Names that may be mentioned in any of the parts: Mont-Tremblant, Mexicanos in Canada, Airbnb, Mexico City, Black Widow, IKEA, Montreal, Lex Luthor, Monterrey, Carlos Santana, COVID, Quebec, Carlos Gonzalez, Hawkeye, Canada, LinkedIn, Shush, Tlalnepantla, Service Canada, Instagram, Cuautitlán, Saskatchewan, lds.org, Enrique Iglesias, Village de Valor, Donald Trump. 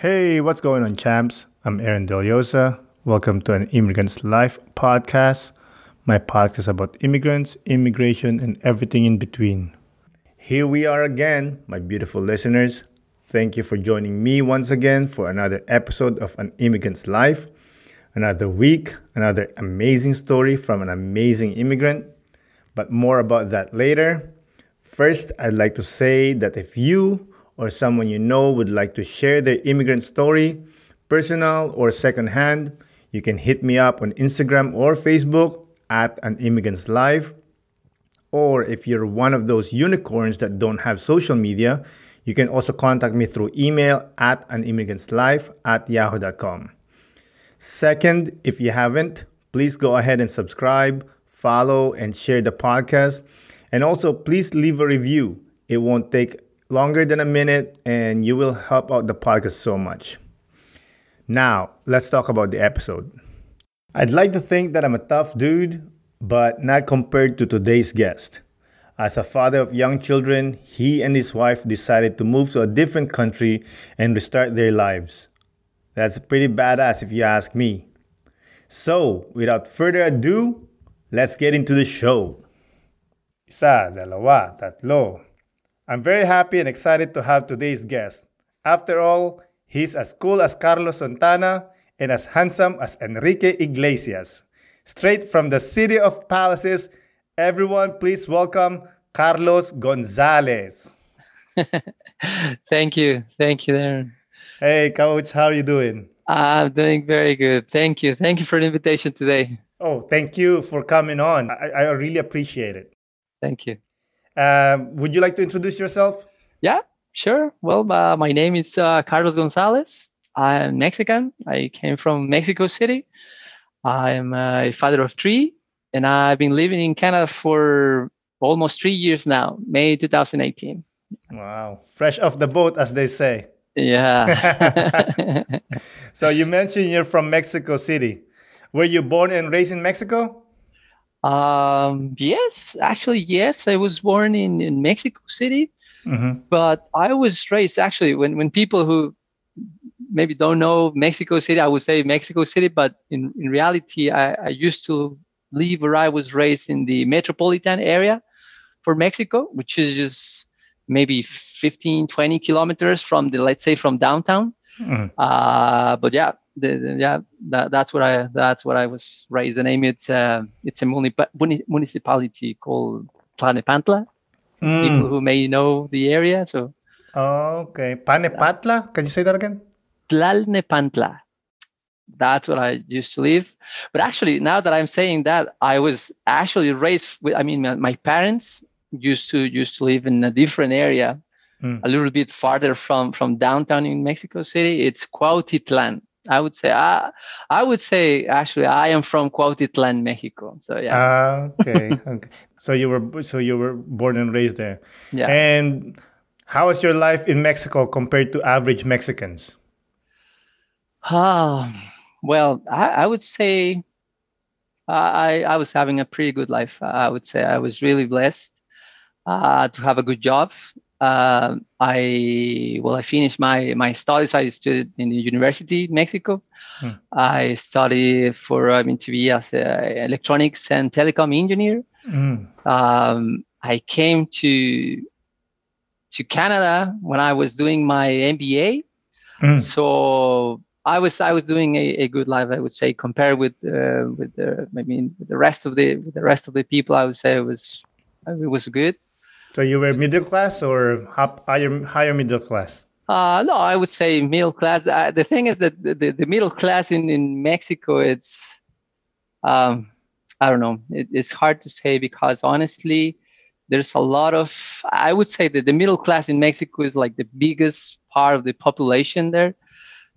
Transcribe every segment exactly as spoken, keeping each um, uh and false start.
Hey, what's going on, champs? I'm Aaron Deliosa. Welcome to an Immigrant's Life podcast, my podcast about immigrants, immigration, and everything in between. Here we are again, my beautiful listeners. Thank you for joining me once again for another episode of An Immigrant's Life. Another week, another amazing story from an amazing immigrant, but more about that later. First, I'd like to say that if you or someone you know would like to share their immigrant story, personal or secondhand, you can hit me up on Instagram or Facebook at An Immigrant's Life. Or if you're one of those unicorns that don't have social media, you can also contact me through email at animmigrantslife at yahoo dot com. Second, if you haven't, please go ahead and subscribe, follow, and share the podcast. And also, please leave a review. It won't take longer than a minute, and you will help out the podcast so much. Now, let's talk about the episode. I'd like to think that I'm a tough dude, but not compared to today's guest. As a father of young children, he and his wife decided to move to a different country and restart their lives. That's pretty badass if you ask me. So, without further ado, let's get into the show. Isa, dalawa, tatlo. I'm very happy and excited to have today's guest. After all, he's as cool as Carlos Santana and as handsome as Enrique Iglesias. Straight from the City of Palaces, everyone please welcome Carlos Gonzalez. Thank you. Thank you, Aaron. Hey, Coach, how are you doing? I'm doing very good. Thank you. Thank you for the invitation today. Oh, thank you for coming on. I, I really appreciate it. Thank you. Um, would you like to introduce yourself? Yeah, sure. Well, uh, my name is uh, Carlos Gonzalez. I'm Mexican. I came from Mexico City. I'm a father of three, and I've been living in Canada for almost three years now, May twenty eighteen. Wow. Fresh off the boat, as they say. Yeah. So you mentioned you're from Mexico City. Were you born and raised in Mexico? Um, yes, actually, yes. I was born in, in Mexico City, mm-hmm. but I was raised actually when, when people who maybe don't know Mexico City, I would say Mexico City, but in, in reality, I, I used to live where I was raised in the metropolitan area for Mexico, which is just maybe fifteen, twenty kilometers from the, let's say from downtown. Mm-hmm. Uh, but yeah. The, the, yeah, that, that's what I that's what I was raised. The name it's uh, it's a muni- muni- municipality called Tlalnepantla. Mm. People who may know the area, so. Oh, okay, Tlalnepantla. Can you say that again? Tlalnepantla. That's what I used to live. But actually, now that I'm saying that, I was actually raised with. I mean, my, my parents used to used to live in a different area, mm. a little bit farther from from downtown in Mexico City. It's Cuautitlán. I would say, I, I would say, actually, I am from Cuautitlán, Mexico. So yeah. Ah, okay. okay. So you were, so you were born and raised there. Yeah. And how is your life in Mexico compared to average Mexicans? Ah, well, I, I would say, I, I was having a pretty good life. I would say I was really blessed uh, to have a good job. Uh, I well, I finished my, my studies. I studied in the University of Mexico. Hmm. I studied for I mean to be as an electronics and telecom engineer. Hmm. Um, I came to to Canada when I was doing my M B A. Hmm. So I was I was doing a, a good life. I would say compared with uh, with the I mean with the rest of the with the rest of the people. I would say it was it was good. So you were middle class or higher, higher middle class? Uh, no, I would say middle class. Uh, the thing is that the, the, the middle class in, in Mexico, it's, um, I don't know, it, it's hard to say because honestly, there's a lot of, I would say that the middle class in Mexico is like the biggest part of the population there.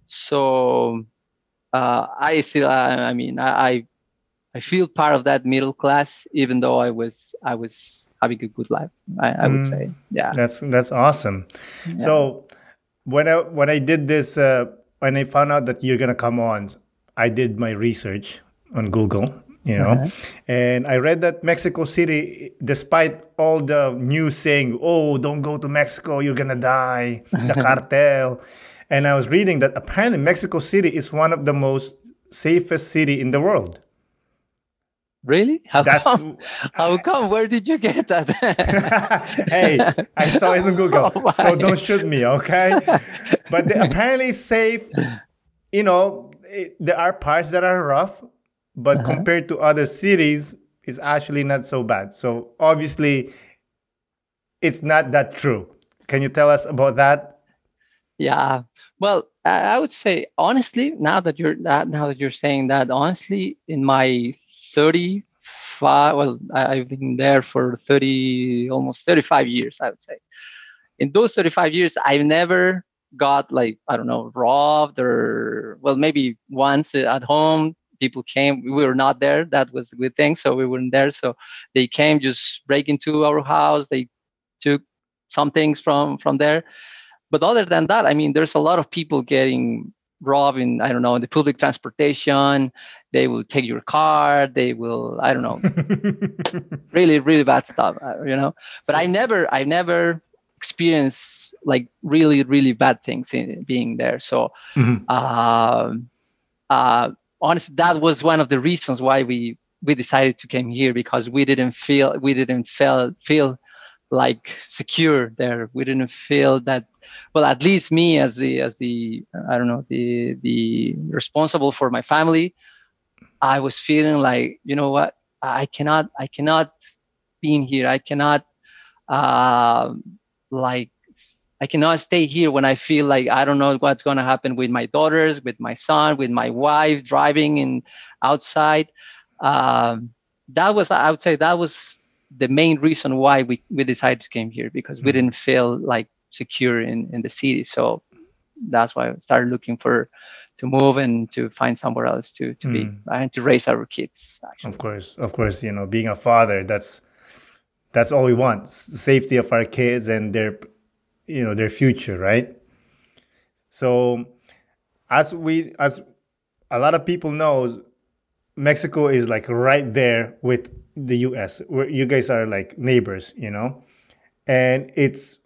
So uh, I still, I, I mean, I I feel part of that middle class, even though I was, I was, having a good life, I, I would mm, say. Yeah, that's that's awesome. Yeah. So when I when I did this, uh, when I found out that you're gonna come on, I did my research on Google, you know, uh-huh. and I read that Mexico City, despite all the news saying, "Oh, don't go to Mexico, you're gonna die," the cartel, And I was reading that apparently Mexico City is one of the most safest city in the world. Really? How That's, come? How come? Where did you get that? Hey, I saw it on Google, oh so don't shoot me, okay? But the, apparently safe, you know, it, there are parts that are rough, but uh-huh. compared to other cities, it's actually not so bad. So obviously, it's not that true. Can you tell us about that? Yeah, well, I would say, honestly, now that you're, now that you're saying that, honestly, in my thirty-five well, I've been there for thirty almost thirty-five years, I would say. In those thirty-five years, I've never got, like, I don't know, robbed or, well, maybe once at home, people came. We were not there. That was a good thing. So we weren't there. So they came, just break into our house. They took some things from, from there. But other than that, I mean, there's a lot of people getting robbed in, I don't know, in the public transportation. They will take your car. They will, I don't know, really, really bad stuff, you know. But so, I never, I never experienced like really, really bad things in being there. So, mm-hmm. uh, uh, honestly, that was one of the reasons why we, we decided to come here, because we didn't feel, we didn't feel, feel like secure there. We didn't feel that. Well, at least me, as the, as the, I don't know, the, the responsible for my family, I was feeling like, you know what, I cannot, I cannot be in here. I cannot, uh, like, I cannot stay here when I feel like I don't know what's going to happen with my daughters, with my son, with my wife, driving in outside. Um, that was, I would say, that was the main reason why we, we decided to come here, because mm-hmm. we didn't feel like secure in, in the city. So that's why I started looking for, to move and to find somewhere else to, to mm. be, and to raise our kids. Actually. Of course, of course, you know, being a father, that's that's all we want: safety of our kids and their, you know, their future, right? So, as we, as a lot of people know, Mexico is like right there with the U S, where you guys are like neighbors, you know, and it's.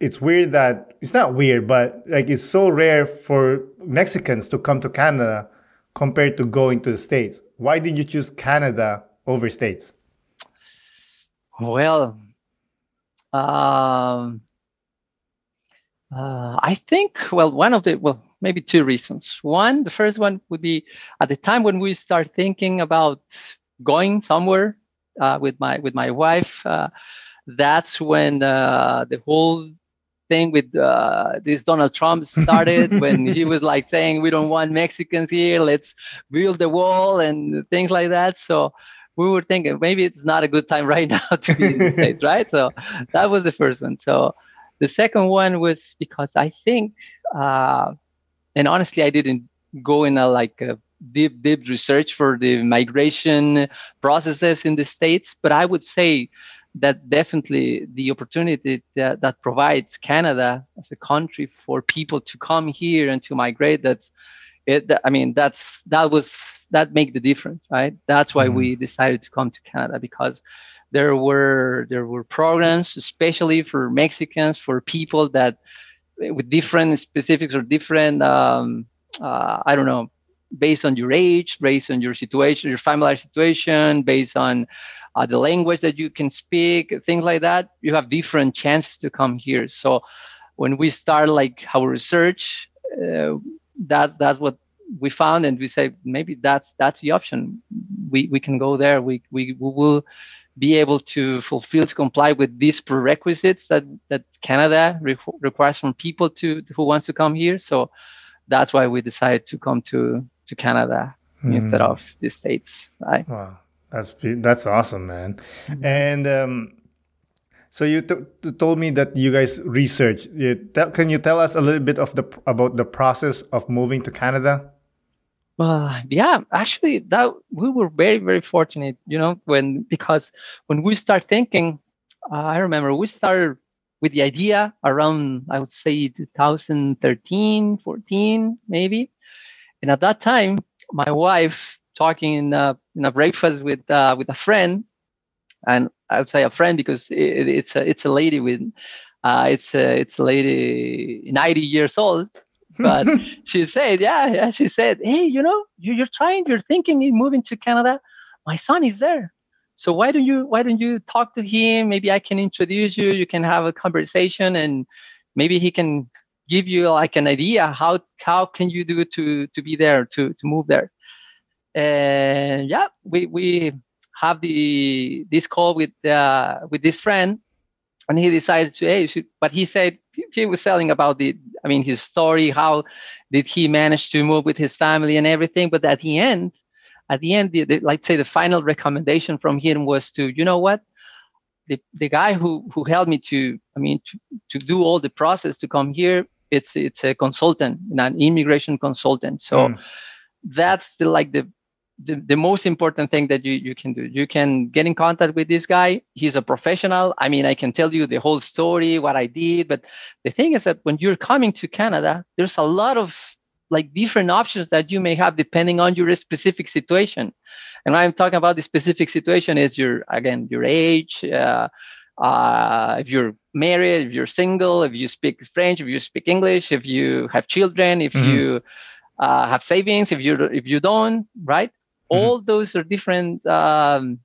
It's weird that it's not weird, but like it's so rare for Mexicans to come to Canada compared to going to the States. Why did you choose Canada over States? Well, um, uh, I think, well, one of the, well, maybe two reasons. One, the first one would be at the time when we start thinking about going somewhere uh, with my, with my wife, uh, that's when uh, the whole thing with uh, this Donald Trump started when he was like saying, we don't want Mexicans here, let's build the wall and things like that. So we were thinking maybe it's not a good time right now to be in the States, right? So that was the first one. So the second one was because I think, uh, and honestly, I didn't go in a like a deep, deep research for the migration processes in the States, but I would say that definitely the opportunity that, that provides Canada as a country for people to come here and to migrate, that's it. I mean, that's, that was, that made the difference, right? That's why mm-hmm. we decided to come to Canada, because there were, there were programs, especially for Mexicans, for people that with different specifics or different, um, uh, I don't know, based on your age, based on your situation, your family situation, based on Uh, the language that you can speak, things like that, you have different chances to come here. So when we start like our research, uh, that, that's what we found. And we say, maybe that's that's the option. We we can go there. We we, we will be able to fulfill, to comply with these prerequisites that, that Canada re- requires from people to who wants to come here. So that's why we decided to come to, to Canada mm-hmm. instead of the States. Right? Wow. That's that's awesome, man. Mm-hmm. And um, so you t- t- told me that you guys researched. You te- can you tell us a little bit of the about the process of moving to Canada? Well, yeah, actually, that we were very, very fortunate, you know, when because when we start thinking, uh, I remember we started with the idea around, I would say, twenty thirteen, fourteen, maybe. And at that time, my wife talking in a, in a breakfast with uh, with a friend, and I would say a friend because it, it's a it's a lady with uh, it's a, it's a lady ninety years old, But she said, yeah, yeah, she said, hey, you know, you, you're trying, you're thinking in moving to Canada. My son is there. So why don't you, why don't you talk to him? Maybe I can introduce you. You can have a conversation and maybe he can give you like an idea. How, how can you do to, to be there, to, to move there? And yeah, we, we have the, this call with, uh, with this friend. And he decided to, hey, should, but he said, he was telling about the, I mean, his story, how did he manage to move with his family and everything. But at the end, at the end, the, the, let's say the final recommendation from him was to, you know what, the the guy who, who helped me to, I mean, to, to do all the process to come here, it's it's a consultant, an immigration consultant. So mm. that's the, like the, The, the most important thing that you, you can do. You can get in contact with this guy. He's a professional. I mean, I can tell you the whole story, what I did. But the thing is that when you're coming to Canada, there's a lot of like different options that you may have depending on your specific situation. And I'm talking about the specific situation is your, again, your age, uh, uh, if you're married, if you're single, if you speak French, if you speak English, if you have children, if mm-hmm. you uh, have savings, if you if you don't, right? All those are different, um,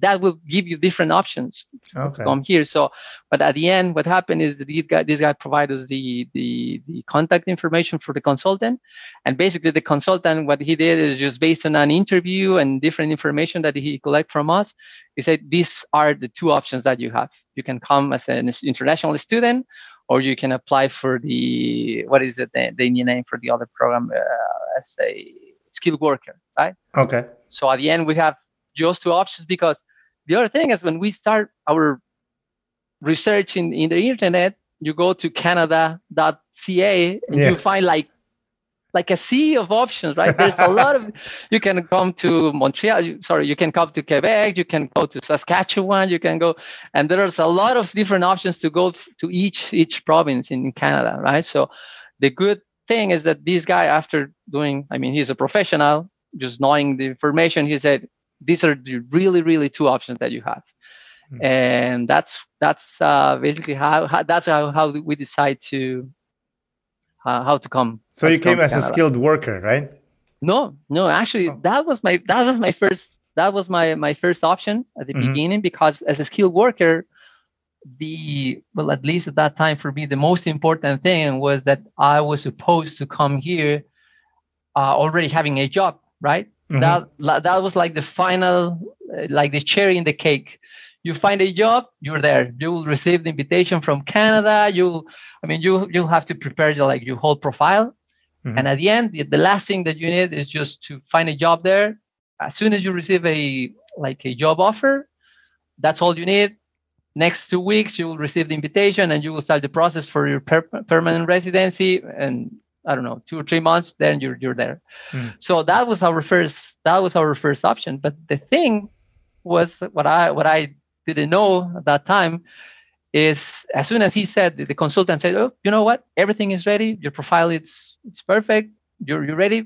that will give you different options okay. from here. So, but at the end, what happened is that this guy, this guy provided us the, the, the contact information for the consultant. And basically the consultant, what he did is just based on an interview and different information that he collected from us. He said, these are the two options that you have. You can come as an international student, or you can apply for the, what is it, the, the name for the other program, uh, as a skilled worker, right? Okay. So at the end, we have just two options, because the other thing is when we start our research in, in the internet, you go to canada dot c a and yeah. you find like like a sea of options, right? There's a lot of, you can come to Montreal, you, sorry, you can come to Quebec, you can go to Saskatchewan, you can go, and there's a lot of different options to go f- to each each province in Canada, right? So the good thing is that this guy, after doing, I mean, he's a professional, just knowing the information, he said, these are the really, really two options that you have. Mm-hmm. And that's that's uh, basically how, how that's how, how we decide to uh, how to come. So you came as Canada. A skilled worker, right? No, no, actually, oh. that was my that was my first that was my, my first option at the mm-hmm. beginning, because as a skilled worker, the well, at least at that time for me, the most important thing was that I was supposed to come here uh, already having a job, right? Mm-hmm. That that was like the final, like the cherry in the cake. You find a job, you're there. You will receive the invitation from Canada. You'll, I mean, you you'll have to prepare your, like your whole profile, mm-hmm. and at the end, the, the last thing that you need is just to find a job there. As soon as you receive a like a job offer, that's all you need. Next two weeks, you will receive the invitation and you will start the process for your per- permanent residency. And I don't know, two or three months, then you're you're there. Mm. So that was our first that was our first option. But the thing was what I what I didn't know at that time is as soon as he said, the consultant said, oh, you know what? Everything is ready. Your profile it's it's perfect. You're you're ready.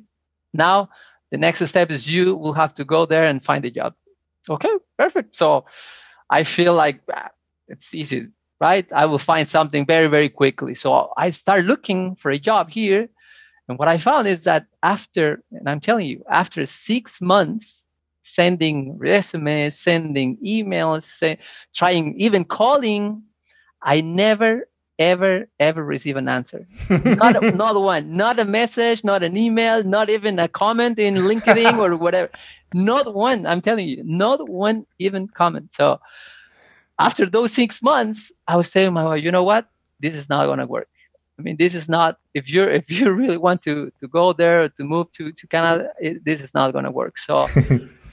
Now the next step is you will have to go there and find a job. Okay, perfect. So I feel like it's easy, right? I will find something very, very quickly. So I start looking for a job here. And what I found is that after, and I'm telling you, after six months, sending resumes, sending emails, say, trying, even calling, I never, ever, ever receive an answer. Not, not one, not a message, not an email, not even a comment in LinkedIn or whatever. Not one, I'm telling you, not one even comment. So after those six months, I was telling my wife, you know what? This is not going to work. I mean, this is not, if you're, if you really want to, to go there, or to move to, to Canada, it, this is not going to work. So,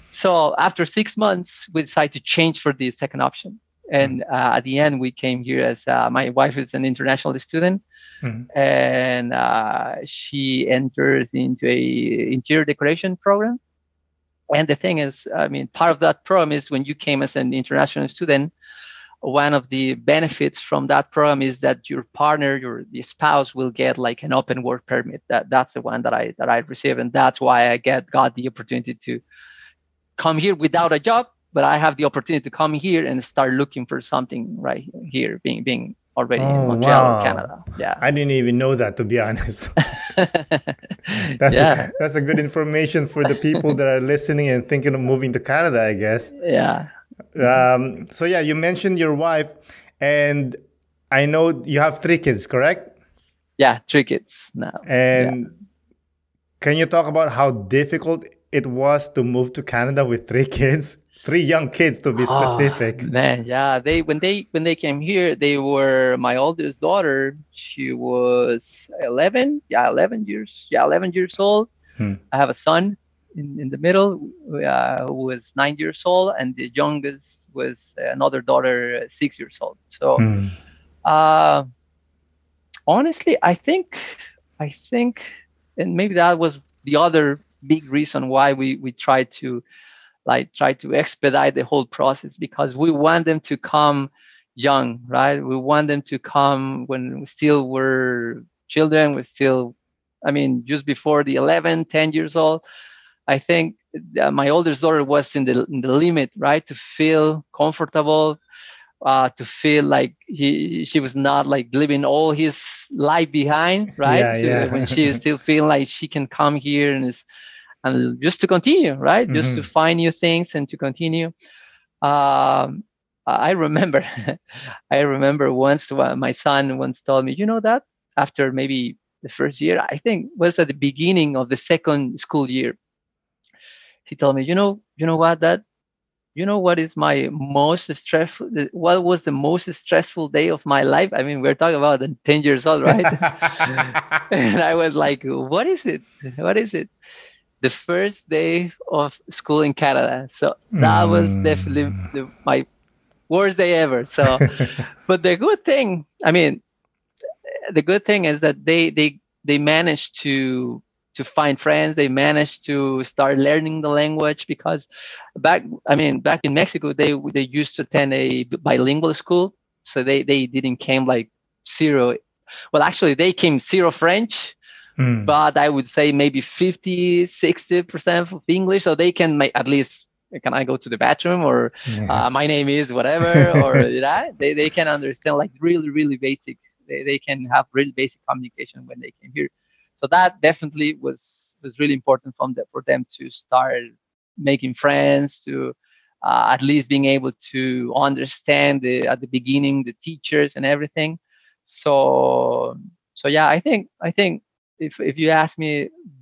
so after six months, we decided to change for the second option. And uh, at the end, we came here as uh, my wife is an international student, mm-hmm. and uh, she enters into a interior decoration program. And the thing is, I mean, part of that program is when you came as an international student, one of the benefits from that program is that your partner, your the spouse will get like an open work permit. That that's the one that I that I received. And that's why I get got the opportunity to come here without a job. But I have the opportunity to come here and start looking for something right here, being being already oh, in Montreal, wow. Canada. Yeah, I didn't even know that, to be honest. that's yeah. a, that's a good information for the people that are listening and thinking of moving to Canada, I guess. Yeah. Um, so yeah, you mentioned your wife, and I know you have three kids, correct? Yeah, three kids now. And yeah. can you talk about how difficult it was to move to Canada with three kids? Three young kids, to be specific. Oh, man, yeah, they when they when they came here, they were my oldest daughter. She was eleven, yeah, eleven years, yeah, eleven years old. Hmm. I have a son in, in the middle uh, who was nine years old, and the youngest was another daughter, six years old. So, hmm. uh, honestly, I think, I think, and maybe that was the other big reason why we we tried to. Like try to expedite the whole process, because we want them to come young, right? We want them to come when we still were children. We still, I mean, just before the eleven, ten years old. I think my oldest daughter was in the in the limit, right? To feel comfortable, uh, to feel like he she was not like leaving all his life behind, right? Yeah, so yeah. When she still feeling like she can come here and is. And just to continue, right? Mm-hmm. Just to find new things and to continue. Um, I remember, I remember once my son once told me, you know that after maybe the first year, I think was at the beginning of the second school year. He told me, you know, you know what that, you know what is my most stressful? What was the most stressful day of my life? I mean, we're talking about ten years old, right? And I was like, what is it? What is it? The first day of school in Canada. So that mm. was definitely the, my worst day ever. So, but the good thing, I mean, the good thing is that they, they, they managed to, to find friends. They managed to start learning the language, because back, I mean, back in Mexico, they, they used to attend a bilingual school. So they, they didn't came like zero. Well, actually they came zero French. Mm. But I would say maybe fifty, sixty percent of English. So they can make at least, can I go to the bathroom, or yeah. uh, my name is whatever, or that they, they can understand like really, really basic. They they can have really basic communication when they came here. So that definitely was, was really important from the, for them to start making friends, to uh, at least being able to understand the, at the beginning, the teachers and everything. So, so yeah, I think, I think, If if you ask me,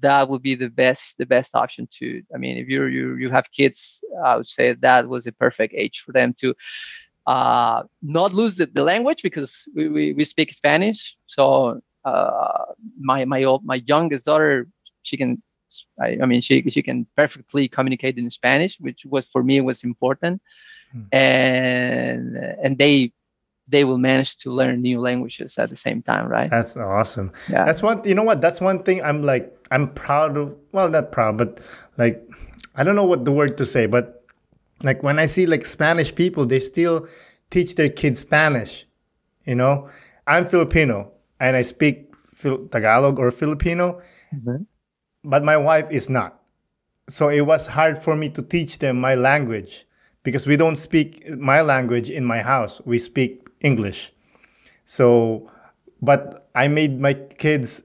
that would be the best the best option to. I mean, if you you you have kids, I would say that was the perfect age for them to uh, not lose the, the language, because we, we, we speak Spanish. So uh, my my old, my youngest daughter, she can, I, I mean she she can perfectly communicate in Spanish, which was for me was important, mm. and and they. they will manage to learn new languages at the same time, right? That's awesome. Yeah. That's one, you know what, that's one thing I'm like, I'm proud of, well, not proud, but like, I don't know what the word to say, but like when I see like Spanish people, they still teach their kids Spanish, you know? I'm Filipino and I speak Fil- Tagalog or Filipino, mm-hmm. but my wife is not. So it was hard for me to teach them my language, because we don't speak my language in my house. We speak English. So, but I made my kids,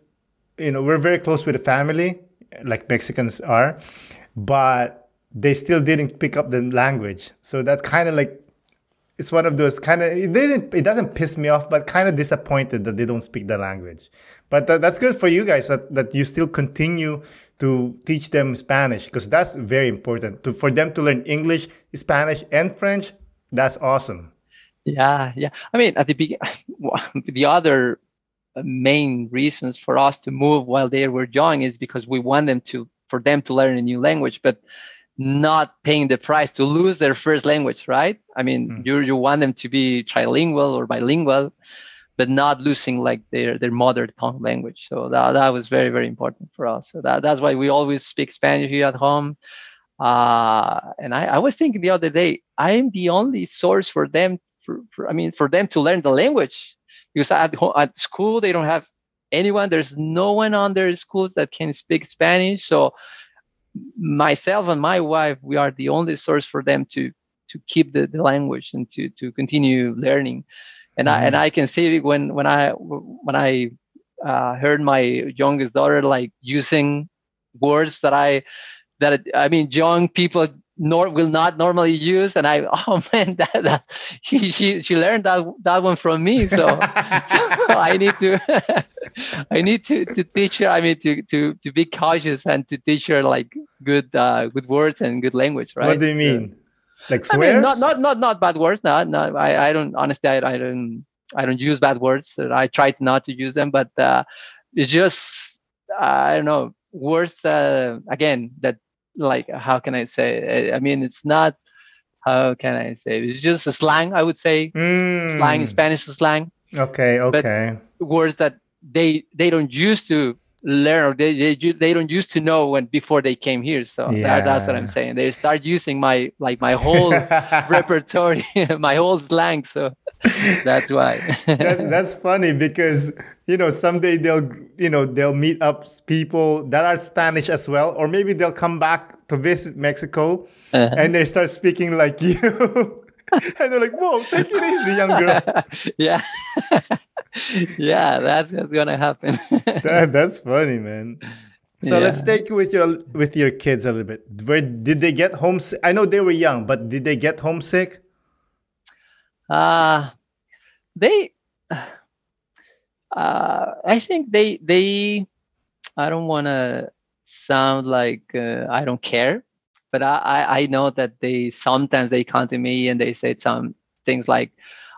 you know, we're very close with the family, like Mexicans are, but they still didn't pick up the language. So that kind of like, it's one of those kind of, it didn't, it doesn't piss me off, but kind of disappointed that they don't speak the language. But th- that's good for you guys that, that you still continue to teach them Spanish, because that's very important to, for them to learn English, Spanish, and French. That's awesome. Yeah, yeah. I mean, at the beginning, the other main reasons for us to move while they were young is because we want them to, for them to learn a new language, but not paying the price to lose their first language, right? I mean, mm. you you want them to be trilingual or bilingual, but not losing like their, their mother tongue language. So that, that was very, very important for us. So that, that's why we always speak Spanish here at home. Uh, and I, I was thinking the other day, I am the only source for them For, for, I mean, for them to learn the language, because at home, at school they don't have anyone. There's no one on their schools that can speak Spanish. So myself and my wife, we are the only source for them to to keep the, the language and to to continue learning. And mm-hmm. I and I can see when when I when I uh, heard my youngest daughter like using words that I that I mean young people nor will not normally use, and I oh man that, that she, she she learned that that one from me. So, so I need to I need to, to teach her. I mean to, to to be cautious and to teach her like good uh, good words and good language. Right? What do you mean? So, like swears? I mean, not not not not bad words. No, no. I, I don't honestly. I, I don't I don't use bad words. I try not to use them, but uh, it's just I don't know words uh, again that. Like, how can I say? I mean, it's not, how can I say? It's just a slang, I would say. Mm. Slang, Spanish slang. Okay, okay. But words that they they don't used to learn, or they, they they don't used to know when before they came here. So yeah. that, that's what I'm saying. They start using my, like, my whole repertoire, my whole slang. So that's why. that, that's funny because, you know, someday they'll, you know, they'll meet up people that are Spanish as well. Or maybe they'll come back to visit Mexico uh-huh. and they start speaking like you. And they're like, whoa, take it easy, young girl. Yeah. Yeah, that's what's gonna happen. that, that's funny, man. So yeah. let's take with your with your kids a little bit. Where did they get homesick? I know they were young, but did they get homesick? Uh they. Uh, I think they they. I don't want to sound like uh, I don't care, but I, I I know that they sometimes they come to me and they say some things like,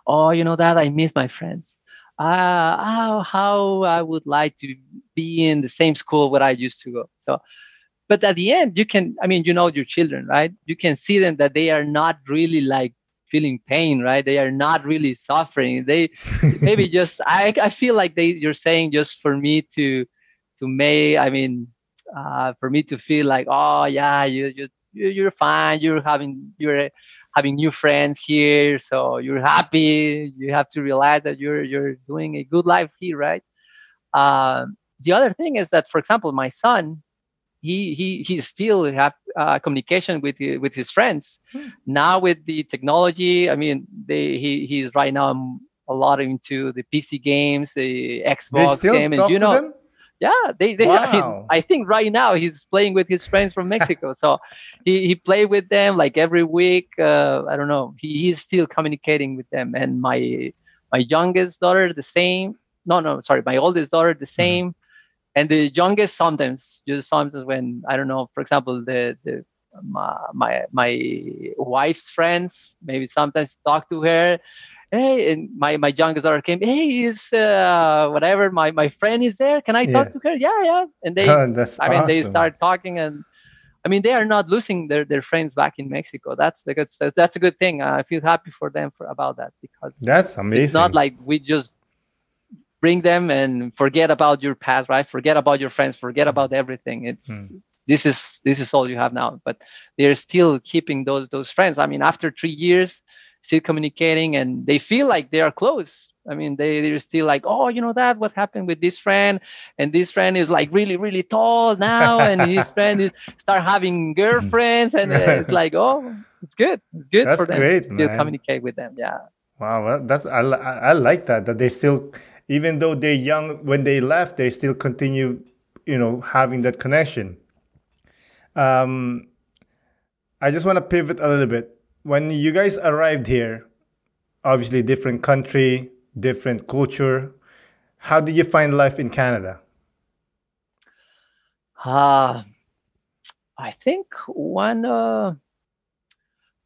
"Oh, you know that I miss my friends." Uh, how, how I would like to be in the same school where I used to go. So, but at the end, you can, I mean, you know, your children, right? You can see them that they are not really like feeling pain, right? They are not really suffering. They maybe just, I, I feel like they, you're saying just for me to, to may, I mean, uh, for me to feel like, oh yeah, you, you, you're fine. You're having, you're having new friends here, so you're happy. You have to realize that you're you're doing a good life here, right? Um, the other thing is that, for example, my son, he he he still have uh, communication with with his friends. Hmm. Now with the technology, I mean, they he he's right now a lot into the P C games, the Xbox they still game, talk and you know, to them? Yeah, they they. Wow. I, mean, I think right now he's playing with his friends from Mexico, so he he played with them like every week. Uh, I don't know. He he's still communicating with them, and my my youngest daughter the same. No, no, sorry, my oldest daughter the same, mm-hmm. and the youngest sometimes just sometimes when I don't know. For example, the the my my, my wife's friends maybe sometimes talk to her. Hey, and my, my youngest daughter came, hey, is uh, whatever, my, my friend is there. Can I talk yeah. to her? Yeah, yeah. And they, oh, that's I mean, awesome. They start talking and, I mean, they are not losing their, their friends back in Mexico. That's the good, that's a good thing. I feel happy for them for, about that because that's amazing. It's not like we just bring them and forget about your past, right? Forget about your friends, forget mm. about everything. It's mm. this is this is all you have now. But they're still keeping those those friends. I mean, after three years, still communicating and they feel like they are close. I mean, they, they're still like, oh, you know that, what happened with this friend? And this friend is like really, really tall now. And his friend is start having girlfriends. And it's like, oh, it's good. It's good that's for them great, to still man. Communicate with them. Yeah. Wow. Well, that's, I, I like that, that they still, even though they're young, when they left, they still continue, you know, having that connection. Um, I just want to pivot a little bit. When you guys arrived here, obviously different country, different culture. How did you find life in Canada? Uh, I think one, uh,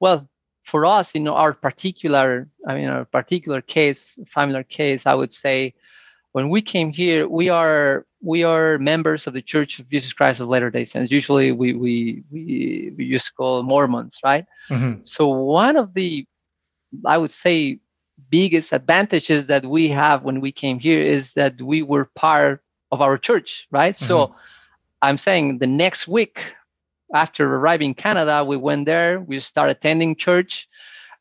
well, for us, in our particular, I mean, our particular case, familiar case, I would say, when we came here, we are we are members of the Church of Jesus Christ of Latter-day Saints. Usually, we we we, we used to call Mormons, right? Mm-hmm. So one of the, I would say, biggest advantages that we have when we came here is that we were part of our church, right? Mm-hmm. So I'm saying the next week after arriving in Canada, we went there, we started attending church,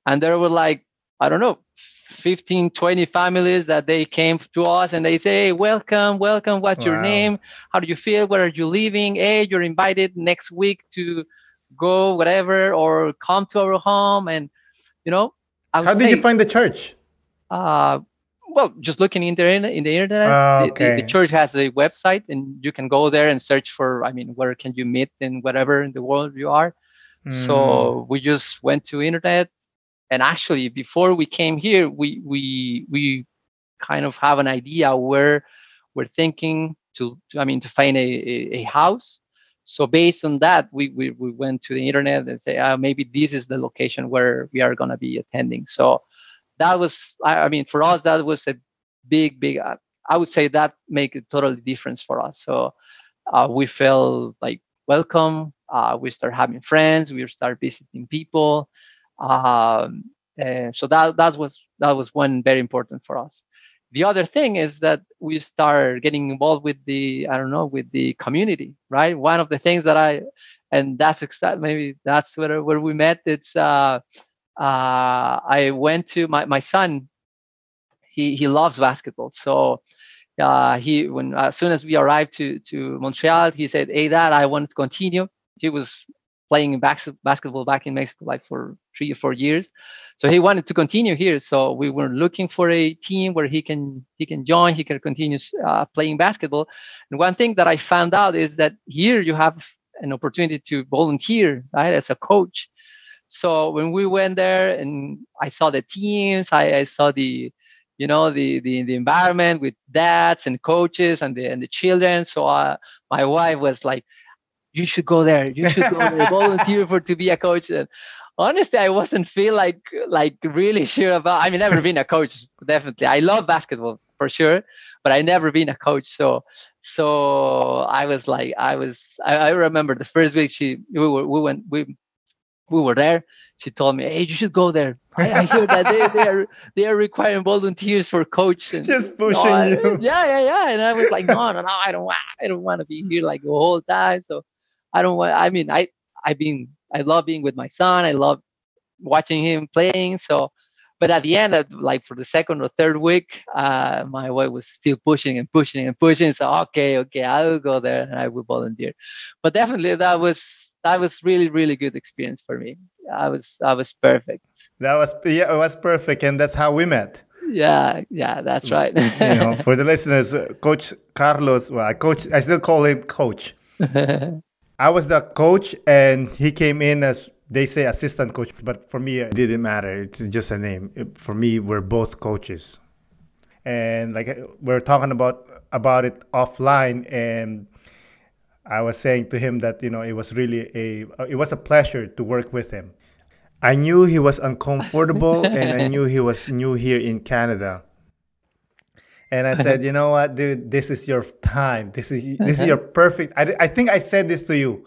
and there were like, I don't know, fifteen, twenty families that they came to us and they say, hey, welcome, welcome. What's wow. your name? How do you feel? Where are you living? Hey, you're invited next week to go, whatever, or come to our home. And, you know, I would how did say, you find the church? Uh, well, just looking in the in the internet, uh, okay. the, the, the church has a website, and you can go there and search for. I mean, where can you meet in whatever in the world you are. Mm. So we just went to internet, and actually, before we came here, we we we kind of have an idea where we're thinking to. to I mean, to find a, a, a house. So based on that, we, we, we went to the internet and say, oh, maybe this is the location where we are going to be attending. So that was, I, I mean, for us, that was a big, big, uh, I would say that made a total difference for us. So uh, we felt like welcome. Uh, we start having friends. We start visiting people. Um, and so that, that was, that was one very important for us. The other thing is that we start getting involved with the, I don't know, with the community, right? One of the things that I, and that's exactly, maybe that's where, where we met. It's, uh, uh, I went to my, my son, he, he loves basketball. So uh, he, when, as soon as we arrived to, to Montreal, he said, hey, Dad, I want to continue. He was playing bas- basketball back in Mexico, like for three or four years. So he wanted to continue here. So we were looking for a team where he can he can join, he can continue uh, playing basketball. And one thing that I found out is that here you have an opportunity to volunteer, right, as a coach. So when we went there and I saw the teams, I, I saw the, you know, the, the the environment with dads and coaches and the and the children. So uh, my wife was like, you should go there. You should go there. Volunteer for to be a coach. And honestly, I wasn't feel like like really sure about. I mean, never been a coach. Definitely, I love basketball for sure, but I never been a coach. So, so I was like, I was. I, I remember the first week she we were we went we we were there. She told me, "Hey, you should go there. I, I hear that they, they are they are requiring volunteers for coach." And, just pushing no, I, you. Yeah, yeah, yeah. And I was like, "No, no, no. I don't want. I don't want to be here like the whole time." So. I don't want, I mean, I, I've been, I love being with my son. I love watching him playing. So, but at the end, like for the second or third week, uh, my wife was still pushing and pushing and pushing. So, okay, okay, I'll go there and I will volunteer. But definitely that was, that was really, really good experience for me. I was, I was perfect. That was, yeah, it was perfect. And that's how we met. Yeah, yeah, that's right. You know, for the listeners, Coach Carlos, well, I coach, I still call him Coach. I was the coach, and he came in as, they say, assistant coach. But for me, it didn't matter. It's just a name. It, for me, we're both coaches. And like we're talking about about it offline, and I was saying to him that, you know, it was really a it was a pleasure to work with him. I knew he was uncomfortable, and I knew he was new here in Canada. And I said, you know what, dude, this is your time. This is this is your perfect. I, I think I said this to you.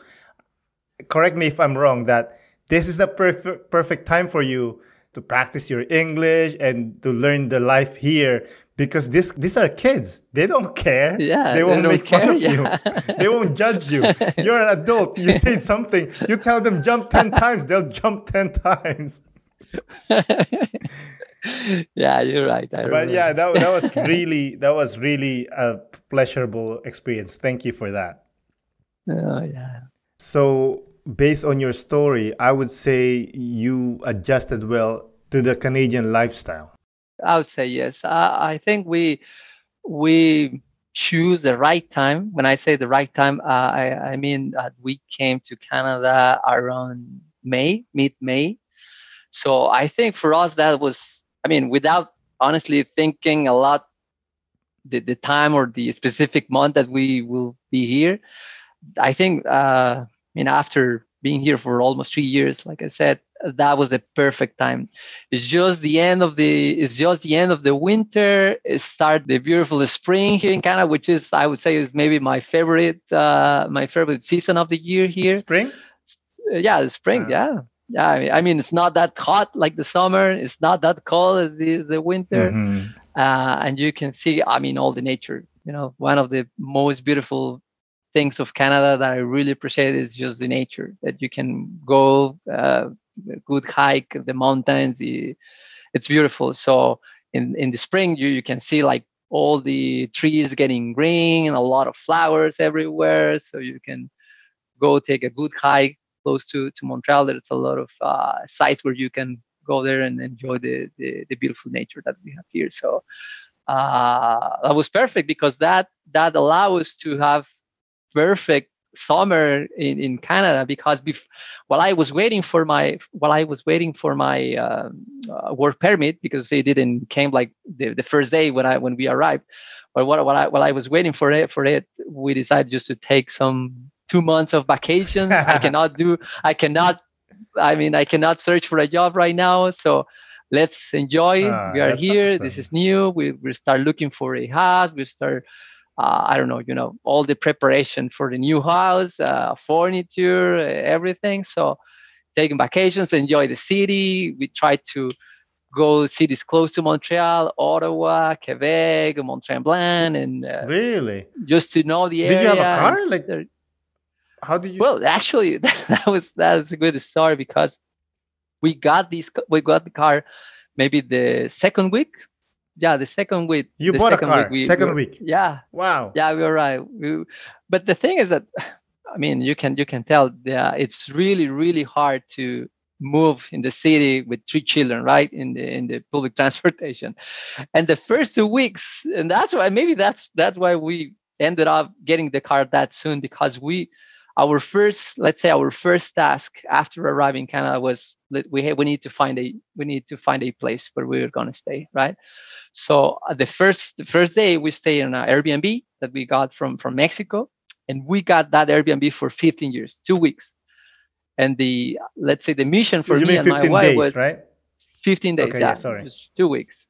Correct me if I'm wrong, that this is the perfect perfect time for you to practice your English and to learn the life here. Because this these are kids. They don't care. Yeah, they won't they make care, fun of yeah. you. They won't judge you. You're an adult. You say something. You tell them jump ten times. They'll jump ten times. Yeah, you're right. I but remember. yeah, that that was really that was really a pleasurable experience. Thank you for that. Oh yeah. So based on your story, I would say you adjusted well to the Canadian lifestyle. I would say yes. I, I think we we choose the right time. When I say the right time, uh, I I mean uh, we came to Canada around May, mid May. So I think for us that was. I mean, without honestly thinking a lot, the, the time or the specific month that we will be here, I think, uh, you know, after being here for almost three years, like I said, that was the perfect time. It's just the end of the, it's just the end of the winter. It start the beautiful spring here in Canada, which is, I would say, is maybe my favorite, uh, my favorite season of the year here. Spring? Yeah, the spring. Wow. Yeah. Yeah, I mean, I mean, it's not that hot like the summer. It's not that cold as the, the winter. Mm-hmm. Uh, and you can see, I mean, all the nature. You know, one of the most beautiful things of Canada that I really appreciate is just the nature. That you can go, uh, good hike, the mountains. The, it's beautiful. So in, in the spring, you, you can see like all the trees getting green and a lot of flowers everywhere. So you can go take a good hike. Close to, to Montreal, there's a lot of uh, sites where you can go there and enjoy the, the, the beautiful nature that we have here. So uh, that was perfect, because that, that allowed us to have perfect summer in, in Canada, because bef- while I was waiting for my while I was waiting for my um, uh, work permit, because they didn't came like the, the first day when I when we arrived, but while, while I while I was waiting for it for it, we decided just to take some two months of vacation. I cannot do I cannot I mean I cannot search for a job right now, so let's enjoy. Ah, we are here. Awesome. This is new. We we start looking for a house. We start. Uh, I don't know, you know, all the preparation for the new house, uh, furniture, everything. So taking vacations, enjoy the city. We try to go cities close to Montreal, Ottawa, Quebec, Mont-Tremblant, and uh, really just to know the area. Did you have a car? Like, how did you? Well, actually, that was that was a good story, because we got these we got the car maybe the second week. Yeah, the second week. You bought a car. Week we, second we were, week. Yeah. Wow. Yeah, we were right. We, but the thing is that, I mean, you can you can tell. Yeah, it's really really hard to move in the city with three children, right? In the in the public transportation, and the first two weeks, and that's why maybe that's that's why we ended up getting the car that soon, because we, our first, let's say our first task after arriving in Canada was we we need to find a we need to find a place where we were gonna stay, right? So the first the first day we stayed in an Airbnb that we got from, from Mexico, and we got that Airbnb for fifteen years, two weeks. And the let's say the mission for you me and my wife days, was right? fifteen days, okay, yeah, yeah, sorry, just two weeks.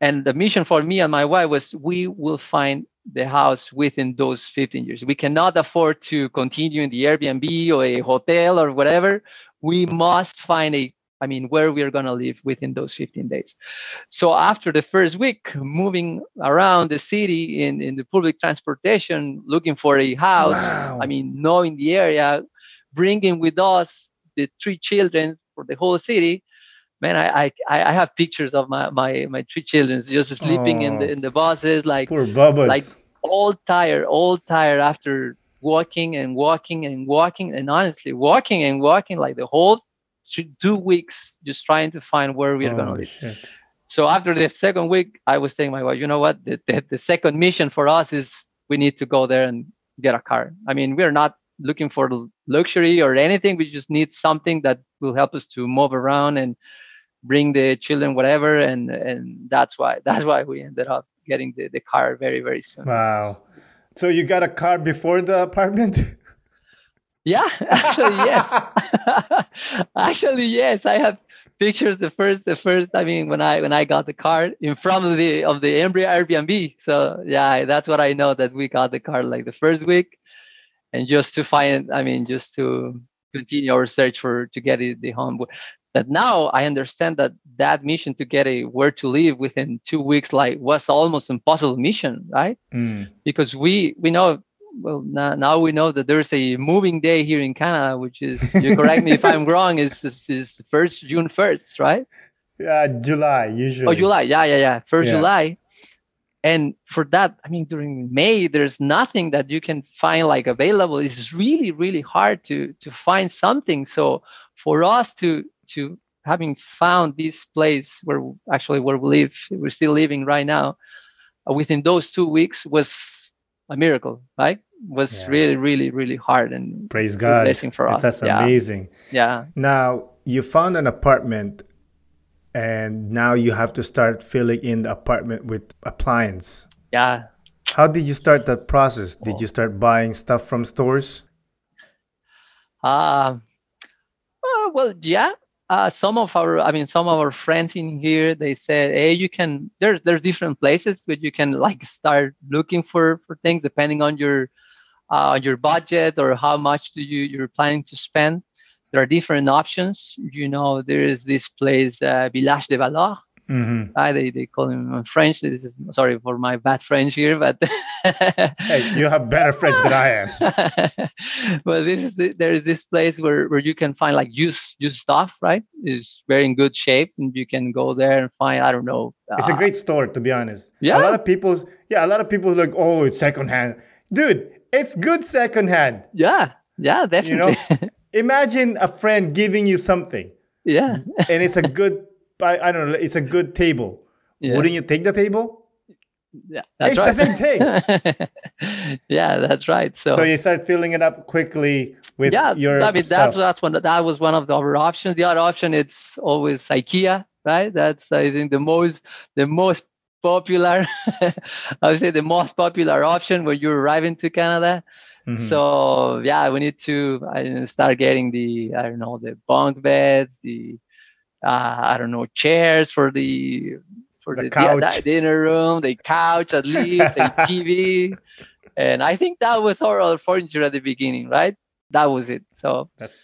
And the mission for me and my wife was we will find the house within those fifteen years. We cannot afford to continue in the Airbnb or a hotel or whatever. We must find a I mean, where we are going to live within those fifteen days. So after the first week, moving around the city in, in the public transportation, looking for a house, wow. I mean, knowing the area, bringing with us the three children for the whole city. Man, I I, I have pictures of my, my, my three children just sleeping oh, in the in the buses, like, poor bubbas. Like all tired, all tired after walking and walking and walking and honestly walking and walking like the whole two weeks just trying to find where we are oh, going to live. Shit. So after the second week, I was telling my wife, you know what? The, the, the second mission for us is we need to go there and get a car. I mean, we're not looking for luxury or anything. We just need something that will help us to move around and bring the children, whatever. And and that's why that's why we ended up getting the, the car very, very soon. Wow. So you got a car before the apartment? Yeah, actually, yes. actually, yes. I have pictures. The first, the first. I mean, when I when I got the car in front of the of the Airbnb. So yeah, that's what I know, that we got the car like the first week, and just to find. I mean, just to continue our search for to get it, the home. That now I understand that that mission to get a where to live within two weeks like was almost impossible mission, right? Mm. Because we we know. Well, now, now we know that there's a moving day here in Canada, which is, you correct me if I'm wrong, is is first June first, right? Yeah, July usually. Oh, July, yeah, yeah, yeah, first yeah. July. And for that, I mean, during May, there's nothing that you can find like available. It's really, really hard to to find something. So for us to to having found this place where actually where we live, we're still living right now, uh, within those two weeks was a miracle, right? Was yeah. really, really, really hard, and praise God, blessing for us. That's yeah. amazing. Yeah. Now you found an apartment, and now you have to start filling in the apartment with appliances. Yeah. How did you start that process? Did oh. you start buying stuff from stores? Uh, uh well, yeah. Uh, some of our, I mean, some of our friends in here, they said, hey, you can, there's, there's different places, but you can like start looking for, for things depending on your, uh, your budget or how much do you, you're planning to spend. There are different options. You know, there is this place, uh, Village de Valor. Mm-hmm. Uh, they, they call him in French. This is, sorry for my bad French here, but hey, you have better French than I am. Well, this is the, there is this place where, where you can find like used used stuff, right? It's very in good shape, and you can go there and find. I don't know. Uh, it's a great store, to be honest. Yeah, a lot of people. Yeah, a lot of people like, oh, it's secondhand, dude. It's good secondhand. Yeah, yeah, definitely. You know? Imagine a friend giving you something. Yeah. And it's a good, I, I don't know, it's a good table. Yeah. Wouldn't you take the table? Yeah, that's it's right. The same thing. Yeah, that's right. So, so you start filling it up quickly with yeah, your I mean, stuff. That's that's one that was one of the other options. The other option, it's always IKEA, right? That's I think the most the most popular. I would say the most popular option when you're arriving to Canada. Mm-hmm. So yeah, we need to I don't know, start getting the I don't know the bunk beds, the uh, I don't know chairs for the. For the, the couch. Di- dinner room, the couch at least, a T V. And I think that was our furniture at the beginning, right? That was it. So That's...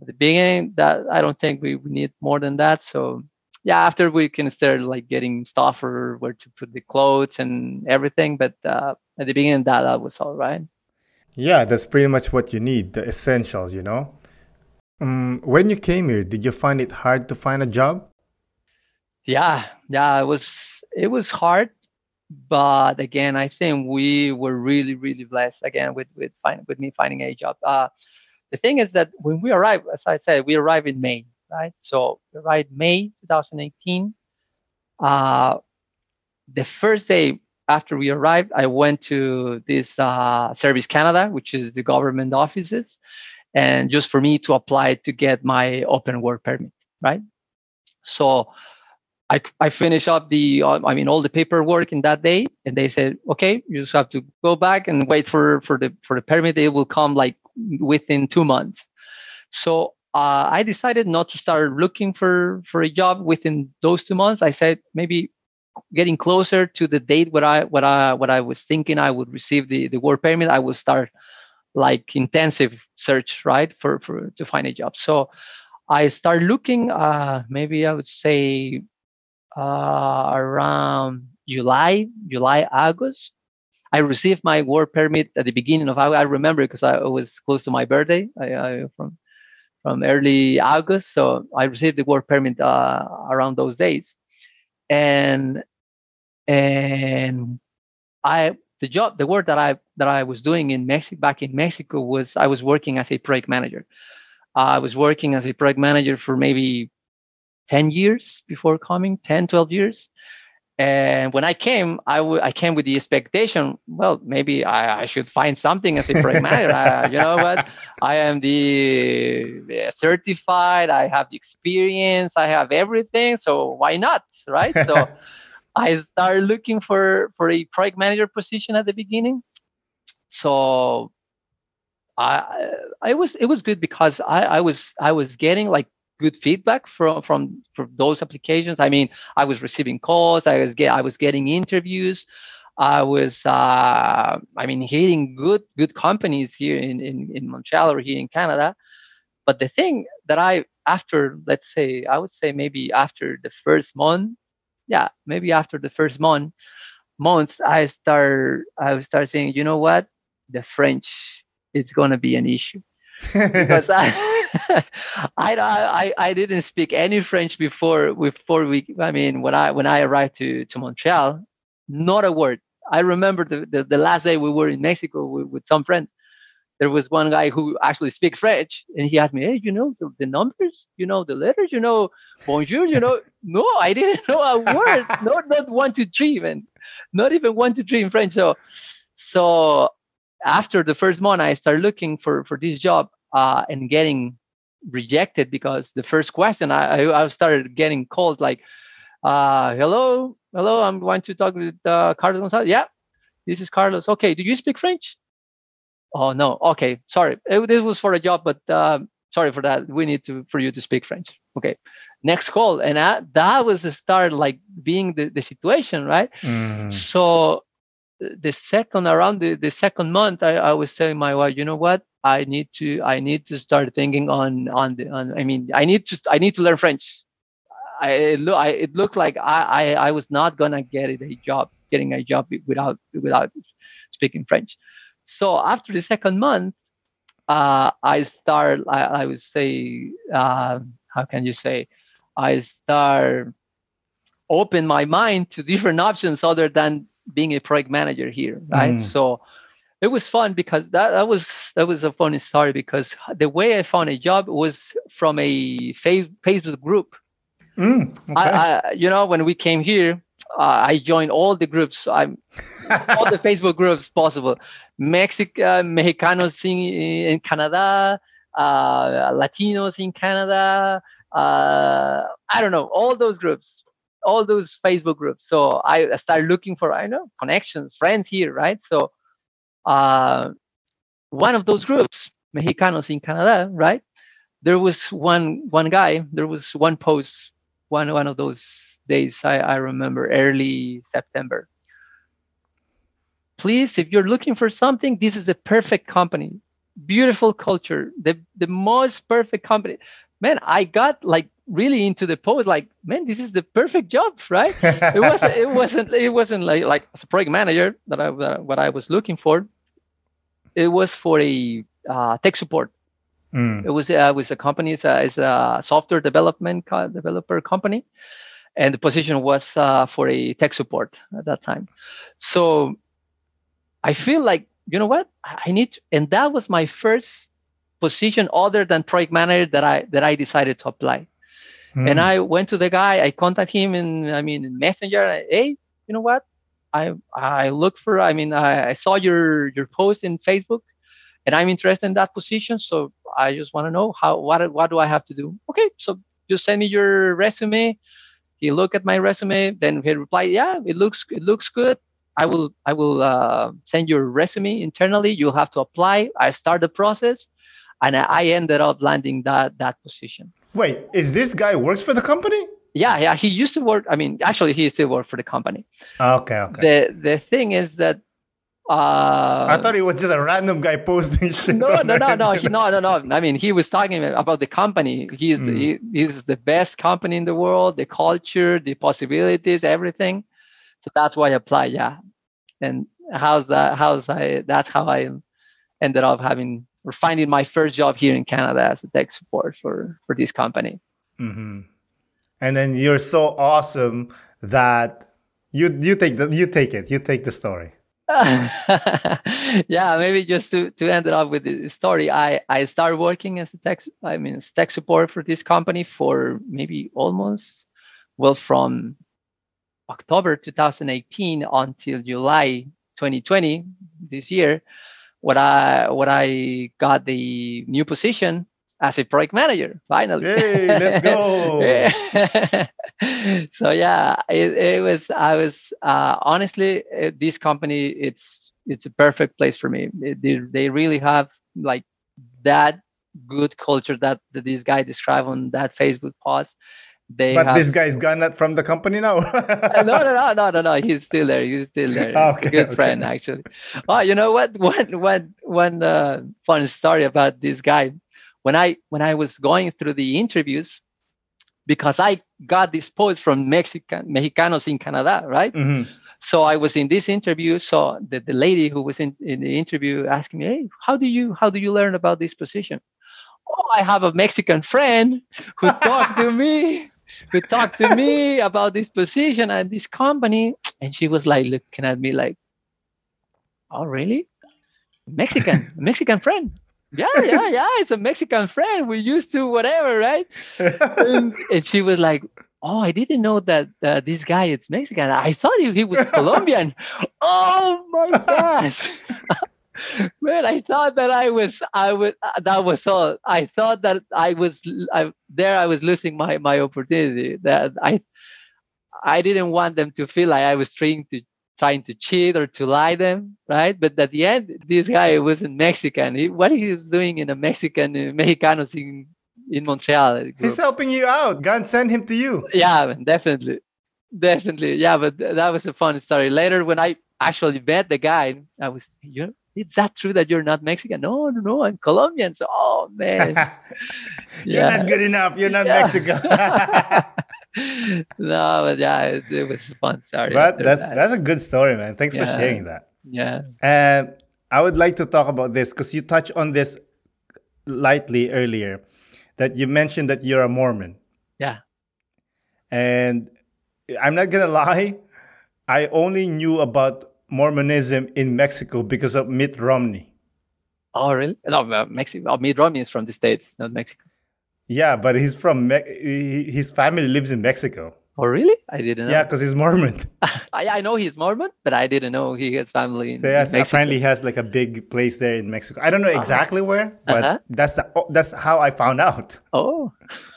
at the beginning, that I don't think we need more than that. So yeah, after we can start like getting stuff or where to put the clothes and everything. But uh, at the beginning, that, that was all right. Yeah, that's pretty much what you need, the essentials, you know? Um, when you came here, did you find it hard to find a job? Yeah, yeah, it was it was hard, but again, I think we were really, really blessed again with with, find, with me finding a job. Uh, the thing is that when we arrived, as I said, we arrived in May, right? So we arrived May twenty eighteen. Uh, the first day after we arrived, I went to this uh, Service Canada, which is the government offices, and just for me to apply to get my open work permit, right? So. I, I finished up the, uh, I mean, all the paperwork in that day. And they said, okay, you just have to go back and wait for, for the for the permit. They will come like within two months. So uh, I decided not to start looking for, for a job within those two months. I said, maybe getting closer to the date where I, what I, what I was thinking I would receive the, the work permit, I will start like intensive search, right, for, for to find a job. So I started looking, uh, maybe I would say, Uh, around July, July, August. I received my work permit at the beginning of August. I remember because I was close to my birthday I, I, from from early August. So I received the work permit uh, around those days. And and I the job, the work that I that I was doing in Mexico, back in Mexico was I was working as a project manager. I was working as a project manager for maybe ten years before coming, ten, twelve years. And when I came, I, w- I came with the expectation, well, maybe I, I should find something as a project manager. I, you know what? I am the uh, certified. I have the experience. I have everything. So why not? Right? So I started looking for, for a project manager position at the beginning. So I, I was, it was good because I, I was, I was getting like, good feedback from, from from those applications. I mean, I was receiving calls. I was get I was getting interviews. I was uh, I mean hitting good good companies here in, in, in Montreal or here in Canada. But the thing that I after let's say I would say maybe after the first month, yeah, maybe after the first month month I start I start saying, you know what, the French is gonna be an issue because I. I, I I didn't speak any French before before we I mean when I when I arrived to, to Montreal, not a word. I remember the, the, the last day we were in Mexico with, with some friends. There was one guy who actually speaks French, and he asked me, "Hey, you know the, the numbers? You know the letters? You know bonjour? You know?" No, I didn't know a word. No, not one, two, three, even not even one, two, three in French. So, so after the first month, I started looking for, for this job uh, and getting. Rejected because the first question I I started getting calls like, uh, hello, hello, I'm going to talk with uh, Carlos Gonzalez. Yeah, this is Carlos. Okay, do you speak French? Oh no. Okay, sorry. It, this was for a job, but uh, sorry for that. We need to for you to speak French. Okay, next call, and I, that was the start like being the, the situation, right? Mm. So the second around the, the second month, I, I was telling my wife, you know what? I need to. I need to start thinking on on the. On, I mean, I need to. I need to learn French. I it, look, I, it looked like I, I, I was not gonna get it a job, getting a job without without speaking French. So after the second month, uh, I start. I, I would say, uh, how can you say? I start open my mind to different options other than being a project manager here, right? Mm. So. it was fun because that, that was that was a funny story, because the way I found a job was from a Facebook group. Mm, okay. I, I, you know, when we came here, uh, I joined all the groups. I'm all the Facebook groups possible. Mexico, uh, Mexicanos in, in Canada, uh, Latinos in Canada. Uh, I don't know, all those groups, all those Facebook groups. So I started looking for, I know, connections, friends here, right? So uh, one of those groups, Mexicanos in Canada, right? There was one one guy, there was one post, one one of those days, I, I remember, early September. Please, if you're looking for something, this is the perfect company. Beautiful culture, the, the most perfect company. Man, I got like really into the post, like, man, this is the perfect job, right? it wasn't, it wasn't, it wasn't like, like as a project manager that I uh, what I was looking for. It was for a uh, tech support. Mm. It was uh, with a company, it's a, it's a software development co- developer company, and the position was uh, for a tech support at that time. So I feel like, you know what, I need to, and that was my first position other than project manager that I that I decided to apply. Mm. And I went to the guy, I contacted him in, I mean, in Messenger, I, hey, you know what? I I look for, I mean, I, I saw your, your post in Facebook and I'm interested in that position. So I just want to know how, what, what do I have to do? Okay, so just send me your resume. He looked at my resume, then he replied, yeah, it looks, it looks good. I will, I will uh, send your resume internally. You'll have to apply. I start the process. And I ended up landing that that position. Wait, is this guy works for the company? Yeah, yeah. He used to work. I mean, actually, he still worked for the company. Okay, okay. The the thing is that uh, I thought he was just a random guy posting shit. No, no, no, no, he, no, no, no. I mean, he was talking about the company. He's mm. he, he's the best company in the world. The culture, the possibilities, everything. So that's why I applied. Yeah, and how's that? How's I? That's how I ended up having. Or finding my first job here in Canada as a tech support for, for this company. Mm-hmm. And then you're so awesome that you you take the, you take it you take the story. Yeah, maybe just to, to end it up with the story. I, I started working as a tech I mean tech support for this company for maybe almost well from October twenty eighteen until July twenty twenty this year. What I what I got the new position as a project manager finally. Hey, let's go! So yeah, it, it was. I was uh, honestly, it, this company it's it's a perfect place for me. It, they they really have like that good culture that, that this guy described on that Facebook post. They but have, this guy's gone from the company now. no, no, no, no, no, no. He's still there. He's still there. Okay, good okay. friend, actually. Oh, you know what? One, one, one uh, fun story about this guy. When I when I was going through the interviews, because I got this post from Mexican Mexicanos in Canada, right? Mm-hmm. So I was in this interview. So the, the lady who was in, in the interview asked me, "Hey, how do you how do you learn about this position?" Oh, I have a Mexican friend who talked to me. who talked to me about this position and this company. And she was like looking at me like, oh, really? Mexican, Mexican friend. Yeah, yeah, yeah. It's a Mexican friend. We're used to whatever, right? and, and she was like, oh, I didn't know that uh, this guy is Mexican. I thought he, he was Colombian. Oh, my gosh. Man, I thought that I was, I would, uh, that was all. I thought that I was I, there. I was losing my, my opportunity. That I, I didn't want them to feel like I was trying to trying to cheat or to lie them, right? But at the end, this guy wasn't Mexican. He, what he was doing in a Mexican uh, Mexicanos in in Montreal group. He's helping you out. God sent him to you. Yeah, man, definitely, definitely. Yeah, but th- that was a fun story. Later, when I actually met the guy, I was you know. Is that true that you're not Mexican? No, no, no, I'm Colombian. So, oh, man. you're yeah. not good enough. You're not yeah. Mexican. No, but yeah, it, it was a fun story. But that's that. that's a good story, man. Thanks yeah. for sharing that. Yeah. And I would like to talk about this because you touched on this lightly earlier that you mentioned that you're a Mormon. Yeah. And I'm not going to lie. I only knew about Mormonism in Mexico because of Mitt Romney. Oh, really? No, Mexico. Oh, Mitt Romney is from the States, not Mexico. Yeah, but he's from Me- his family lives in Mexico. Oh, really? I didn't know. Yeah, because he's Mormon. I, I know he's Mormon, but I didn't know he has family in, so yes, in Mexico. Apparently he has like a big place there in Mexico. I don't know exactly uh-huh. where, but uh-huh. that's the, oh, that's how I found out. Oh,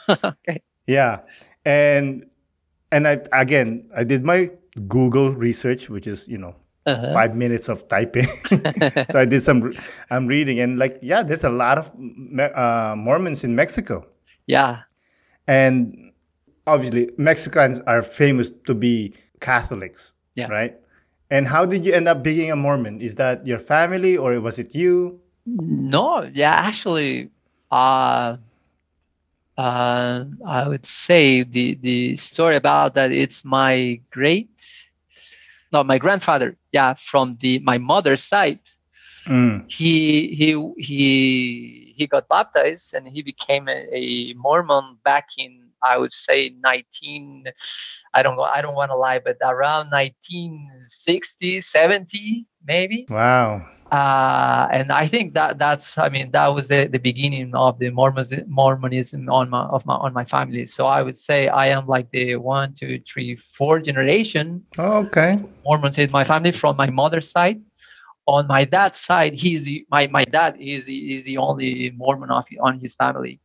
okay. Yeah. And and I again, I did my Google research, which is, you know, uh-huh. five minutes of typing. So I did some, I'm reading and like, yeah, there's a lot of uh, Mormons in Mexico. Yeah. And obviously, Mexicans are famous to be Catholics, yeah. right? And how did you end up being a Mormon? Is that your family or was it you? No, yeah, actually, uh, uh, I would say the, the story about that, it's my great, no, my grandfather, yeah, from the my mother's side. Mm. He he he he got baptized and he became a, a Mormon back in, I would say nineteen. I don't know. I don't want to lie, but around nineteen sixty, seventy, maybe. Wow. Uh, and I think that that's. I mean, that was the, the beginning of the Mormonism on my of my on my family. So I would say I am like the one, two, three, four generation. Oh, okay. Mormons in my family from my mother's side. On my dad's side, he's the, my my dad is the, is the only Mormon of on his family,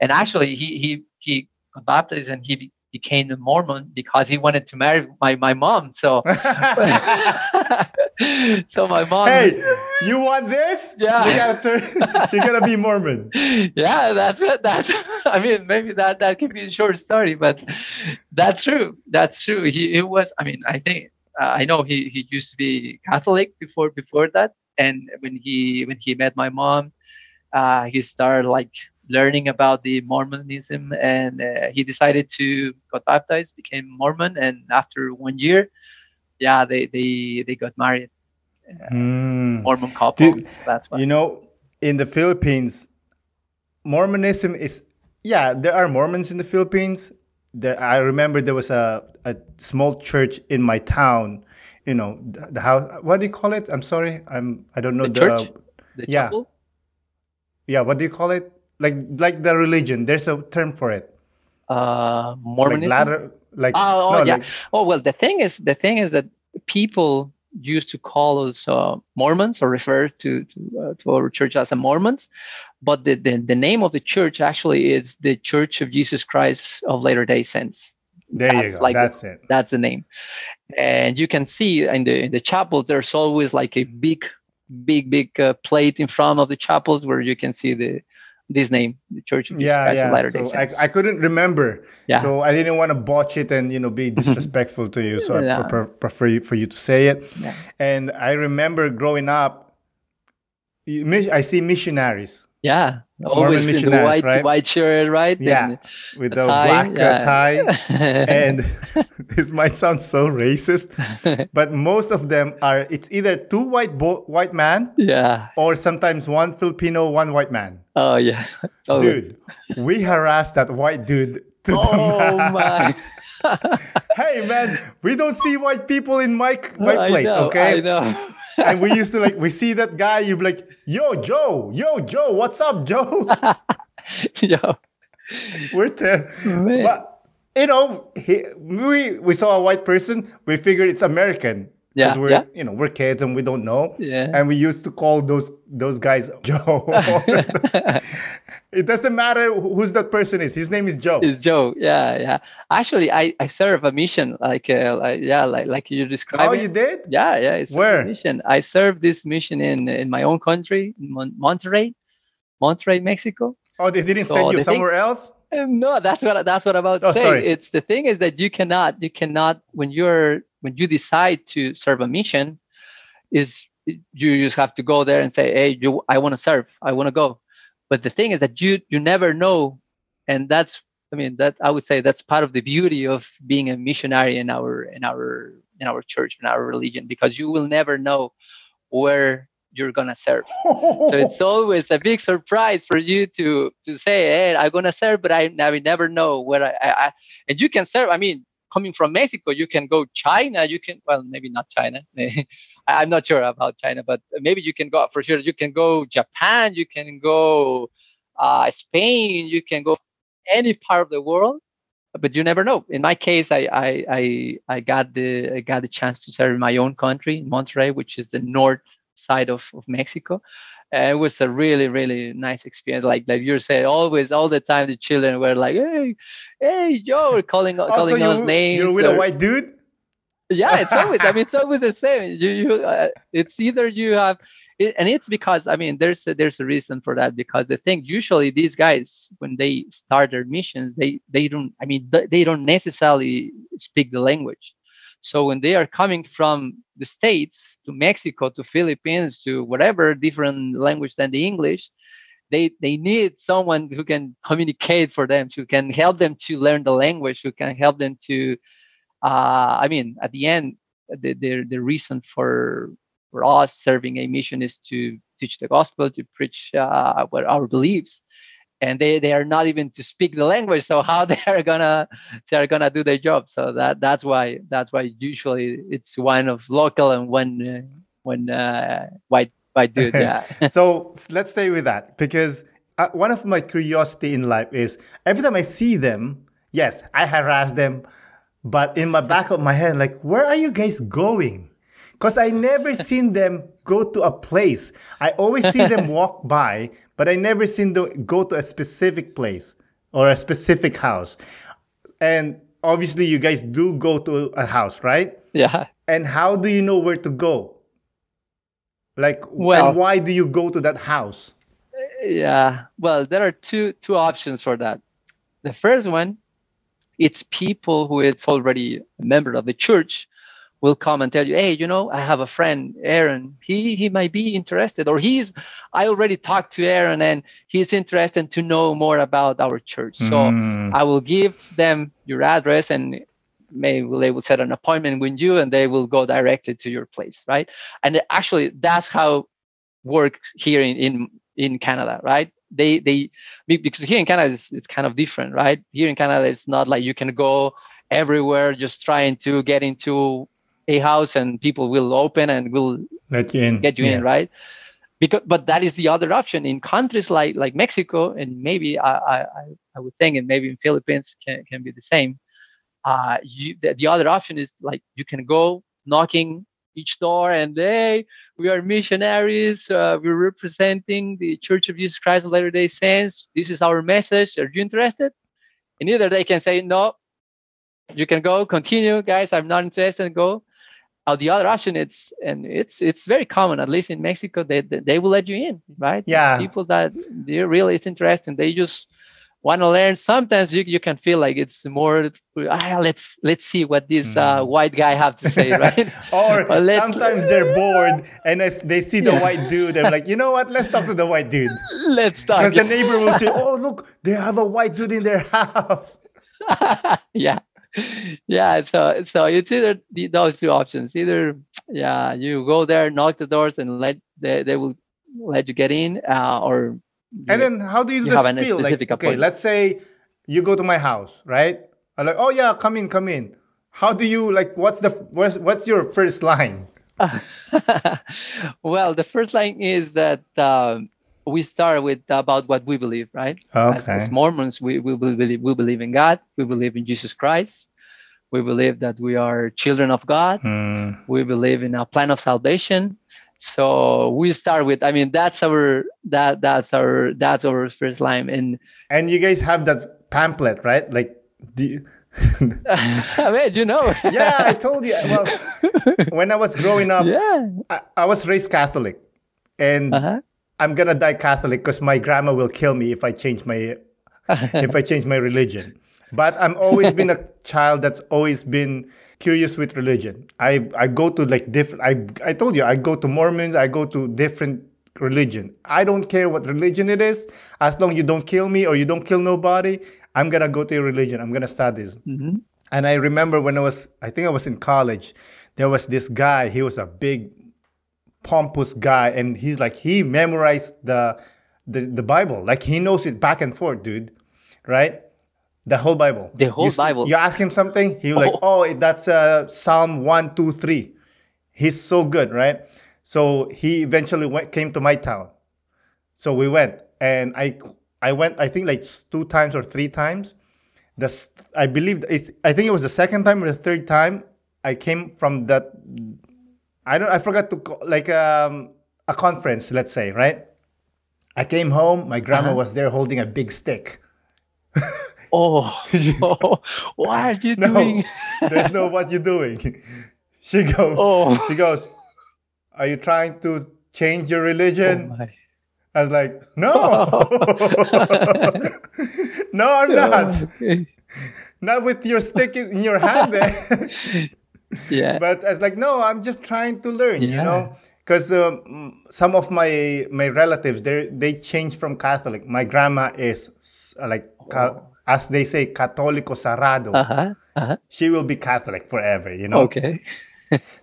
and actually he he he. Baptized and he be- became a Mormon because he wanted to marry my, my mom. So, so my mom. Hey, you want this? Yeah, you gotta turn, you gotta be Mormon. Yeah, that's what that's. I mean, maybe that that could be a short story, but that's true. That's true. He it was. I mean, I think uh, I know he, he used to be Catholic before before that, and when he when he met my mom, uh, he started like. learning about the Mormonism, and uh, he decided to got baptized, became Mormon, and after one year, yeah, they they, they got married. Uh, mm. Mormon couple. Dude, so that's why. You know, in the Philippines, Mormonism is yeah. There are Mormons in the Philippines. There, I remember there was a, a small church in my town. You know, the, the house. What do you call it? I'm sorry, I'm I don't know the, the church. The yeah, chapel? yeah. What do you call it? Like like the religion, there's a term for it. Uh, Mormonism. Like ladder, like, oh oh no, yeah. Like, oh well, the thing is, the thing is that people used to call us uh, Mormons or refer to to, uh, to our church as a Mormons, but the, the the name of the church actually is the Church of Jesus Christ of Latter-day Saints. There that's you go. Like that's the, it. That's the name, and you can see in the in the chapel there's always like a big, big, big uh, plate in front of the chapels where you can see the. This name, the Church of Jesus yeah, Christ yeah. of Latter-day Saints. I, I couldn't remember, yeah. so I didn't want to botch it and you know be disrespectful to you. So yeah. I prefer, prefer for you to say it. Yeah. And I remember growing up, I see missionaries. Yeah, always Mormon in the white, right? white shirt, right? Yeah, and with the, the tie, black yeah. tie. And this might sound so racist, but most of them are. It's either two white bo- white men, yeah, or sometimes one Filipino, one white man. Oh yeah, always. Dude, we harassed that white dude. To oh the my! Hey man, we don't see white people in my my oh, place. I know, okay, I know. And we used to like we see that guy, you'd be like, "Yo, Joe, yo, Joe, what's up, Joe?" Yo, we're there. Man. But you know, he, we we saw a white person, we figured it's American. Yeah, we're, yeah. You know, we're kids and we don't know. Yeah. And we used to call those those guys Joe. It doesn't matter who's that person is. His name is Joe. It's Joe. Yeah, yeah. Actually, I, I serve a mission. Like, uh, like yeah, like like you described. Oh, you did? Yeah, yeah. It's Where? A mission. I served this mission in, in my own country, Mon- Monterrey, Monterrey, Mexico. Oh, they didn't so send you somewhere thing- else? No, that's what that's what I'm about to oh, say. Sorry. It's the thing is that you cannot you cannot when you're when you decide to serve a mission, is you just have to go there and say, "Hey, you, I want to serve. I want to go." But the thing is that you you never know, and that's I mean that I would say that's part of the beauty of being a missionary in our in our in our church in our religion because you will never know where you're gonna serve. So it's always a big surprise for you to to say, "Hey, I'm gonna serve," but I, I will never know where I, I, I and you can serve. I mean, coming from Mexico, you can go China. You can, well, maybe not China. I'm not sure about China, but maybe you can go, for sure. You can go Japan. You can go uh, Spain. You can go any part of the world, but you never know. In my case, I I I, I got the I got the chance to serve in my own country, Monterrey, which is the north side of, of Mexico. Uh, it was a really, really nice experience. Like like you said, always, all the time, the children were like, "Hey, hey, yo!" calling also, calling you, us names. You're with or, a white dude. Yeah, it's always. I mean, it's always the same. You, you uh, it's either you have, it, and it's because I mean, there's a, there's a reason for that. Because the thing, usually these guys, when they start their missions, they they don't. I mean, they don't necessarily speak the language. So when they are coming from the States to Mexico, to Philippines, to whatever different language than the English, they they need someone who can communicate for them, who can help them to learn the language, who can help them to, uh, I mean, at the end, the, the, the reason for, for us serving a mission is to teach the gospel, to preach uh, what our beliefs. And they, they are not even to speak the language, so how they are gonna they are gonna do their job? So that that's why that's why usually it's one of local and one uh, one uh, white white dude. Yeah. So let's stay with that, because uh, one of my curiosity in life is every time I see them, yes, I harass them, but in my back of my head, like, where are you guys going? Because I never seen them go to a place. I always see them walk by, but I never seen them go to a specific place or a specific house. And obviously you guys do go to a house, right? Yeah. And how do you know where to go? Like, well, and why do you go to that house? Yeah. Well, there are two two options for that. The first one, it's people who is already a member of the church will come and tell you, hey, you know, I have a friend, Aaron, he he might be interested, or he's, I already talked to Aaron and he's interested to know more about our church. Mm. So I will give them your address and maybe they will set an appointment with you and they will go directly to your place, right? And actually that's how works here in, in, in Canada, right? They, they, because here in Canada, it's, it's kind of different, right? Here in Canada, it's not like you can go everywhere just trying to get into a house and people will open and will let you in. Get you yeah. in, right? Because, but that is the other option in countries like, like Mexico, and maybe I, I, I would think, and maybe in Philippines can, can be the same. Uh, you, the, the other option is like you can go knocking each door and hey, we are missionaries. Uh, we're representing the Church of Jesus Christ of Latter-day Saints. This is our message. Are you interested? And either they can say no. You can go continue, guys. I'm not interested. Go. Uh, the other option, it's and it's it's very common, at least in Mexico, they they, they will let you in, right? Yeah. People that they really it's interesting. They just want to learn. Sometimes you, you can feel like it's more. Ah, let's let's see what this mm. uh, white guy have to say, right? Or sometimes they're bored and as they see the yeah. white dude. I'm like, you know what? Let's talk to the white dude. Let's talk. Because yeah. the neighbor will say, "Oh, look, they have a white dude in their house." yeah. Yeah, so so it's either those two options. Either yeah, you go there, knock the doors, and let they, they will let you get in, uh, or and then how do you, you do the spiel? Like, okay, let's say you go to my house, right? I'm like, oh yeah, come in, come in. How do you like? What's the what's, what's your first line? Well, the first line is that um, we start with about what we believe, right? Okay. As, as Mormons, we we believe we believe in God, we believe in Jesus Christ. We believe that we are children of God. Mm. We believe in a plan of salvation. So we start with, I mean, that's our that that's our that's our first line. And and you guys have that pamphlet, right? Like, do you... I mean, you know. Yeah, I told you. Well, when I was growing up, yeah. I, I was raised Catholic, and uh-huh. I'm gonna die Catholic because my grandma will kill me if I change my if I change my religion. But I'm always been a child that's always been curious with religion. I, I go to like different, I I told you, I go to Mormons, I go to different religion. I don't care what religion it is. As long as you don't kill me or you don't kill nobody, I'm going to go to your religion. I'm going to study this. Mm-hmm. And I remember when I was, I think I was in college, there was this guy, he was a big pompous guy. And he's like, he memorized the the, the Bible. Like he knows it back and forth, dude. Right? The whole Bible. The whole you, Bible. You ask him something, he's oh. like, oh, that's uh, Psalm one, two, three. He's so good, right? So he eventually went, came to my town. So we went, and I I went, I think like two times or three times. The I believe, it, I think it was the second time or the third time I came from that, I don't, I forgot to, call, like um, a conference, let's say, right? I came home, my grandma uh-huh. was there holding a big stick. Oh, oh, what are you no, doing? There's no what you're doing. She goes, oh. she goes, are you trying to change your religion? Oh I was like, no. No, I'm not. Okay. Not with your stick in your hand there. Yeah. But I was like, no, I'm just trying to learn, yeah. you know. Because um, some of my my relatives, they they changed from Catholic. My grandma is uh, like... Oh. Cal- As they say, Católico Cerrado. Uh-huh, uh-huh. She will be Catholic forever, you know. Okay.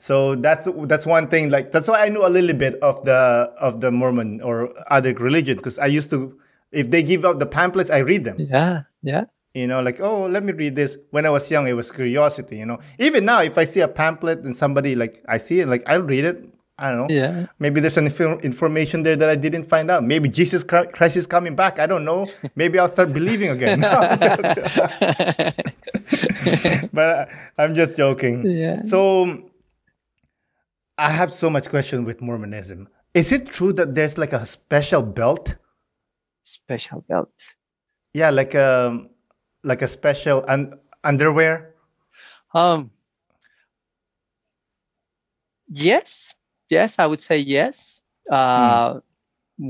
So that's that's one thing. Like that's why I knew a little bit of the of the Mormon or other religions, because I used to, if they give out the pamphlets, I read them. Yeah, yeah. You know, like oh, let me read this. When I was young, it was curiosity. You know, even now, if I see a pamphlet and somebody like I see it, like I'll read it. I don't know. Yeah. Maybe there's some inf- information there that I didn't find out. Maybe Jesus Christ is coming back. I don't know. Maybe I'll start believing again. No, just, but I'm just joking. Yeah. So I have so much question with Mormonism. Is it true that there's like a special belt? Special belt. Yeah, like a like a special un- underwear. Um. Yes. Yes, I would say yes. Uh, hmm.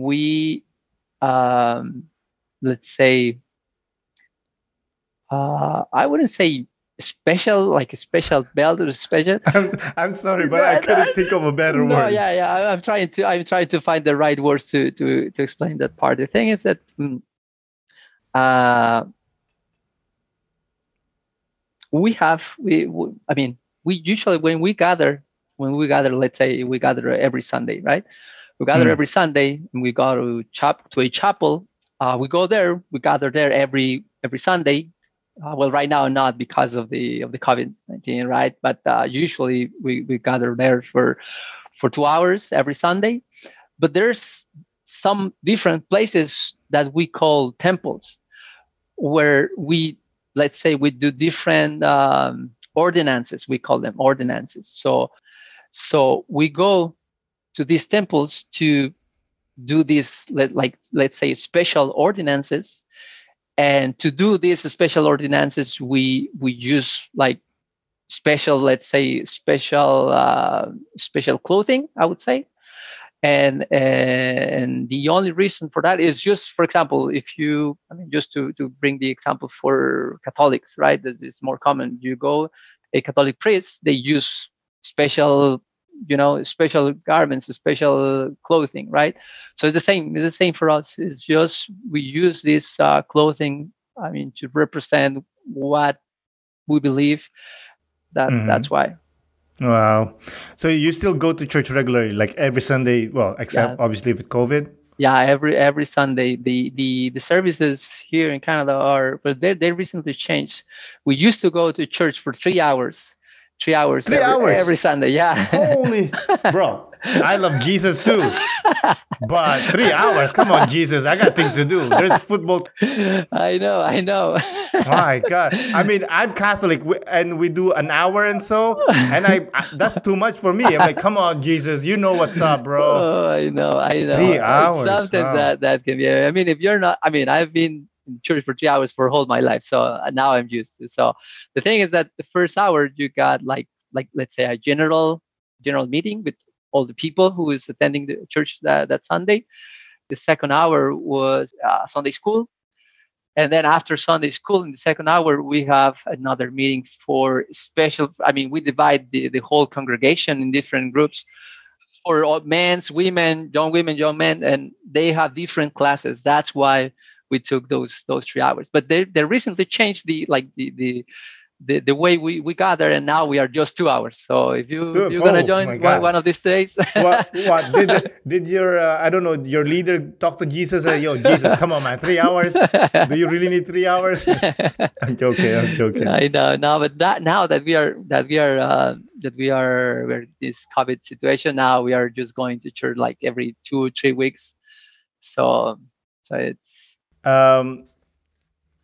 We, um, let's say, uh, I wouldn't say special, like a special belt or a special. I'm, I'm sorry, but I couldn't think of a better no, word. Yeah, yeah. I, I'm trying to. I'm trying to find the right words to to to explain that part. The thing is that, uh, we have. We, we. I mean, we usually when we gather. When we gather, let's say we gather every Sunday, right? We gather mm. every Sunday, and we go to chap to a chapel. Uh, we go there, we gather there every every Sunday. Uh, well, right now not because of the of the COVID nineteen, right? But uh, usually we, we gather there for for two hours every Sunday. But there's some different places that we call temples, where we let's say we do different um, ordinances. We call them ordinances. So. So we go to these temples to do these, let, like, let's say, special ordinances. And to do these special ordinances, we we use like special, let's say, special uh, special clothing, I would say. And and the only reason for that is just, for example, if you, I mean, just to, to bring the example for Catholics, right? That is more common. You go, a Catholic priest, they use special, you know, special garments, special clothing, right? So it's the same. It's the same for us. It's just we use this uh, clothing, I mean, to represent what we believe. That mm-hmm. that's why. Wow. So you still go to church regularly, like every Sunday? Well, except yeah. obviously with COVID. Yeah, every every Sunday. The the the services here in Canada are, but they they recently changed. We used to go to church for three hours. Three hours, Three every, hours every Sunday, yeah. Holy, bro! I love Jesus too, but three hours? Come on, Jesus! I got things to do. There's football. I know, I know. My God! I mean, I'm Catholic, and we do an hour and so, and I, I that's too much for me. I'm like, come on, Jesus! You know what's up, bro? Oh, I know, I know. Three hours. Sometimes wow. that that can be. I mean, if you're not, I mean, I've been. in church for three hours for all my life, so now I'm used to. So the thing is that the first hour you got like like let's say a general general meeting with all the people who is attending the church that, that Sunday. The second hour was uh, Sunday school, and then after Sunday school in the second hour we have another meeting for special. I mean, we divide the, the whole congregation in different groups. For all men's, women, young women, young men, and they have different classes. That's why we took those those three hours, but they they recently changed the like the the the, the way we, we gather, and now we are just two hours. So if you, Dude, you're oh, going to join one, one of these days. what, what did, did your, uh, I don't know, your leader talk to Jesus? Uh, Yo, Jesus, come on, man, three hours. Do you really need three hours? I'm joking. I'm joking. I know. No, but that, now that we are, that we are, uh, that we are, we're in this COVID situation now, we are just going to church like every two, three weeks. So, so it's, um,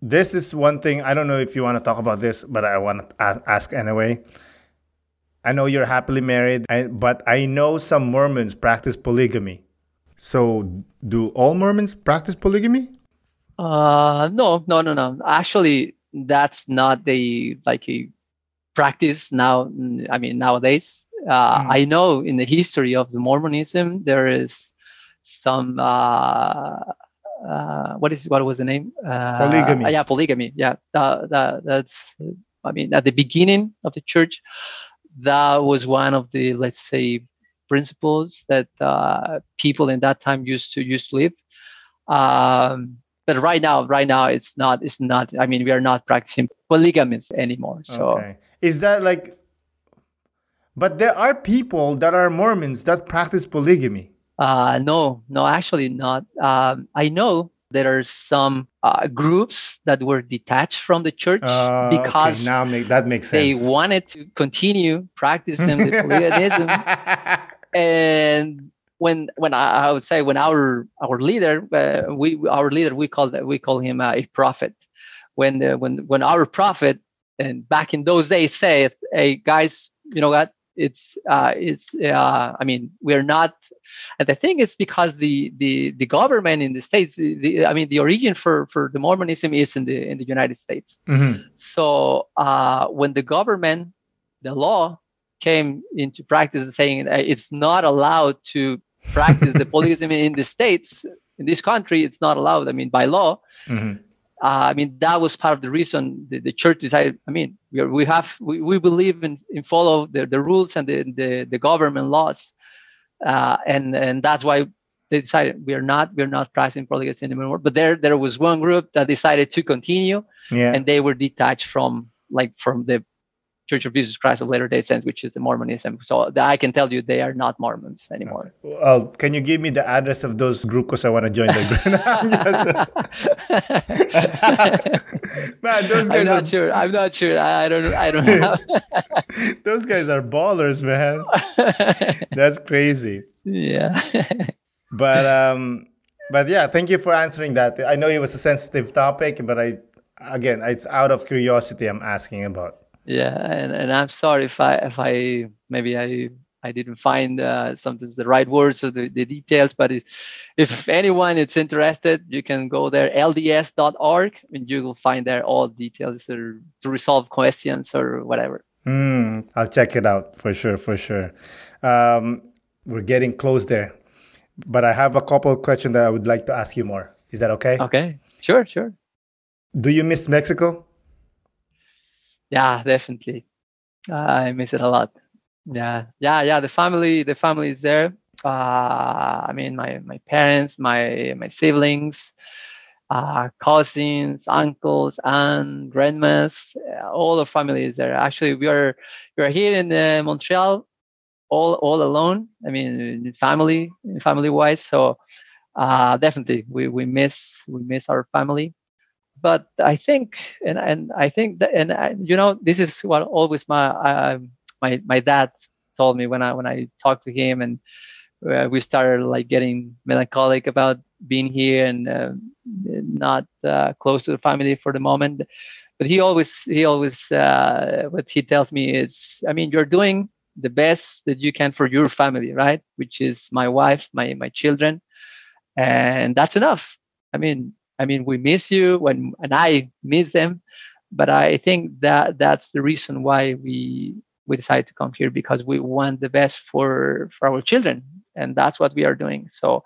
this is one thing. I don't know if you want to talk about this, but I want to ask anyway. I know you're happily married, but I know some Mormons practice polygamy. So do all Mormons practice polygamy? Uh, no, no, no, no. Actually, that's not the like a practice now. I mean, nowadays, uh, mm. I know in the history of the Mormonism, there is some... Uh, Uh, what is what was the name? Uh, polygamy. Uh, yeah, polygamy. Yeah, uh, that, that's. I mean, at the beginning of the church, that was one of the, let's say, principles that uh, people in that time used to used to live. Um, but right now, right now, it's not. It's not. I mean, we are not practicing polygamy anymore. So, okay. Is that like? But there are people that are Mormons that practice polygamy. Uh, no, no, actually not. Um, I know there are some uh, groups that were detached from the church uh, because okay, now make, that makes they sense. wanted to continue practicing the polytheism. And when when I, I would say when our our leader uh, we our leader we call that we call him uh, a prophet. When the, when when our prophet and back in those days said, "Hey guys, you know what? It's uh, it's uh, I mean we're not." And the thing is because the, the, the government in the States, the, the, I mean, the origin for, for the Mormonism is in the in the United States. Mm-hmm. So uh, when the government, the law came into practice and saying uh, it's not allowed to practice the polygamy in the States, in this country, it's not allowed, I mean, by law. Mm-hmm. Uh, I mean, that was part of the reason the, the church decided, I mean, we, are, we have, we, we believe in, in follow the, the rules and the, the, the government laws. Uh, and and that's why they decided we are not we are not practicing polygamy anymore. But there there was one group that decided to continue, yeah. and they were detached from like from the Church of Jesus Christ of Latter-day Saints, which is the Mormonism. So I can tell you they are not Mormons anymore. Well, can you give me the address of those groups? Because I want to join the group. Man, those guys. I'm not are... sure. I'm not sure. I don't. I don't know. Those guys are ballers, man. That's crazy. Yeah. but um, but yeah, thank you for answering that. I know it was a sensitive topic, but I, again, it's out of curiosity I'm asking about. Yeah, and, and I'm sorry if I if I maybe I I didn't find uh, sometimes the right words or the, the details, but if, if anyone is interested, you can go there L D S dot org and you will find there all details or to resolve questions or whatever. Mm, I'll check it out for sure, for sure. Um, we're getting close there, but I have a couple of questions that I would like to ask you more. Is that okay? Okay, sure, sure. Do you miss Mexico? Yeah, definitely. Uh, I miss it a lot. Yeah, yeah, yeah. The family, the family is there. Uh, I mean, my, my parents, my my siblings, uh, cousins, uncles, aunts, grandmas. All the family is there. Actually, we are we are here in uh, Montreal, all all alone. I mean, family, family wise. So uh, definitely, we, we miss we miss our family. But I think, and and I think that, and I, you know, this is what always my uh, my my dad told me when I when I talked to him, and uh, we started like getting melancholic about being here and uh, not uh, close to the family for the moment. But he always he always uh, what he tells me is, I mean, you're doing the best that you can for your family, right? Which is my wife, my my children, and that's enough. I mean. I mean, we miss you, when, and I miss them, but I think that that's the reason why we we decided to come here, because we want the best for, for our children, and that's what we are doing. So,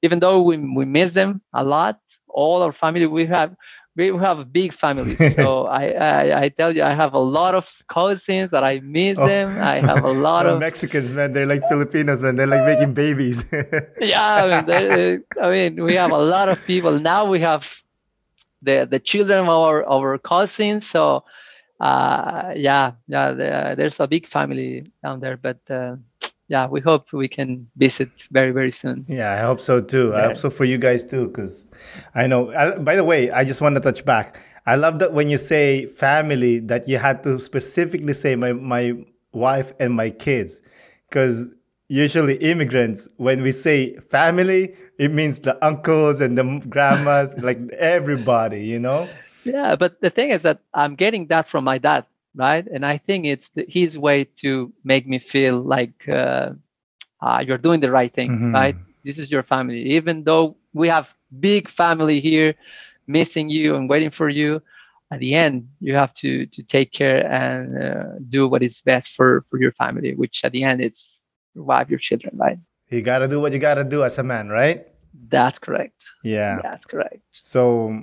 even though we we miss them a lot, all our family we have we have big families. So I, I I tell you, I have a lot of cousins that I miss oh. them. I have a lot oh, of Mexicans, man. They're like Filipinos, man. They're like making babies. yeah, I mean, I mean, we have a lot of people now. We have the the children of our, our cousins. So uh, yeah, yeah, the, there's a big family down there, but uh, yeah, we hope we can visit very, very soon. Yeah, I hope so too. Yeah. I hope so for you guys too, because I know, I, by the way, I just want to touch back. I love that when you say family, that you had to specifically say my, my wife and my kids, because usually immigrants, when we say family, it means the uncles and the grandmas, like everybody, you know? Yeah, but the thing is that I'm getting that from my dad, right? And I think it's the, his way to make me feel like uh, uh, you're doing the right thing, mm-hmm. right? This is your family. Even though we have big family here missing you and waiting for you, at the end, you have to, to take care and uh, do what is best for, for your family, which at the end, it's wife, your children, right? You gotta do what you gotta do as a man, right? That's correct. Yeah, that's correct. So,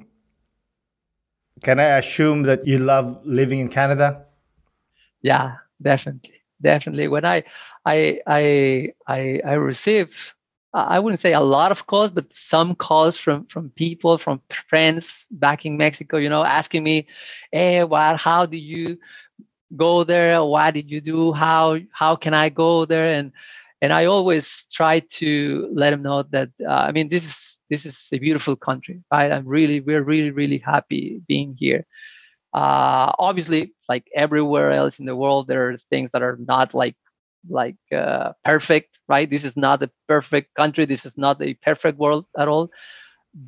can I assume that you love living in Canada? Yeah, definitely, definitely. When I, I, I, I, I receive, I wouldn't say a lot of calls, but some calls from from people, from friends back in Mexico, you know, asking me, "Hey, what? How do you go there? Why did you do? How how can I go there?" And and I always try to let them know that uh, I mean this is this is a beautiful country, right? I'm really we're really really happy being here. Uh, obviously, like everywhere else in the world, there are things that are not like like uh, perfect, right? This is not a perfect country. This is not a perfect world at all.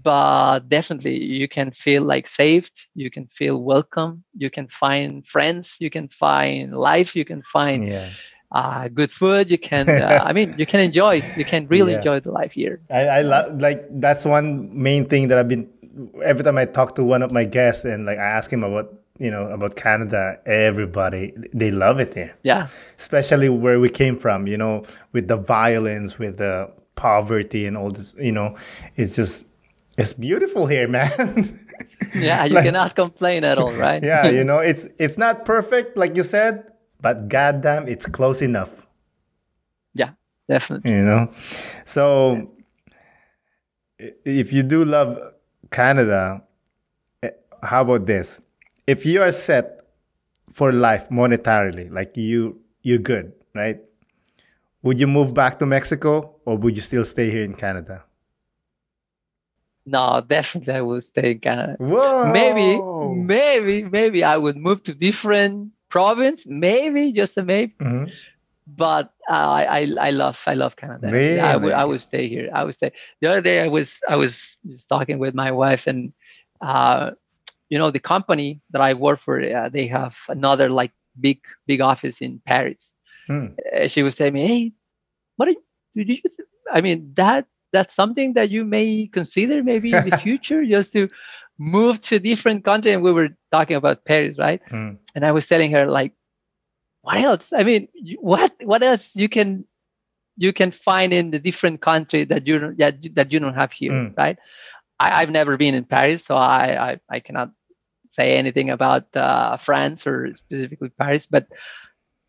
But definitely, you can feel like saved. You can feel welcome. You can find friends. You can find life. You can find yeah. uh, good food. You can, uh, I mean, you can enjoy. You can really yeah. enjoy the life here. I, I love, like, that's one main thing that I've been, every time I talk to one of my guests and like I ask him about, you know, about Canada, everybody, they love it here. Yeah. Especially where we came from, you know, with the violence, with the poverty and all this, you know, it's just, it's beautiful here, man. Yeah, you like, cannot complain at all, right? Yeah, you know, it's it's not perfect, like you said, but goddamn, it's close enough. Yeah, definitely. You know, so yeah. If you do love Canada, how about this? If you are set for life monetarily, like you you're good, right? Would you move back to Mexico, or would you still stay here in Canada? No, definitely I will stay in Canada. Whoa. Maybe, maybe, maybe I would move to different province. Maybe, just a maybe. Mm-hmm. But uh, I, I love, I love Canada. Really? I would, I would stay here. I would stay. The other day I was, I was just talking with my wife, and uh, you know, the company that I work for, uh, they have another like big, big office in Paris. Mm. Uh, she was telling me, "Hey, what are you, did you? I mean that." That's something that you may consider maybe in the future, just to move to a different country." And we were talking about Paris, right? Mm. And I was telling her, like, what else? I mean, what what else you can you can find in the different country that you don't that, that you don't have here, mm. right? I, I've never been in Paris, so I I, I cannot say anything about uh, France or specifically Paris. But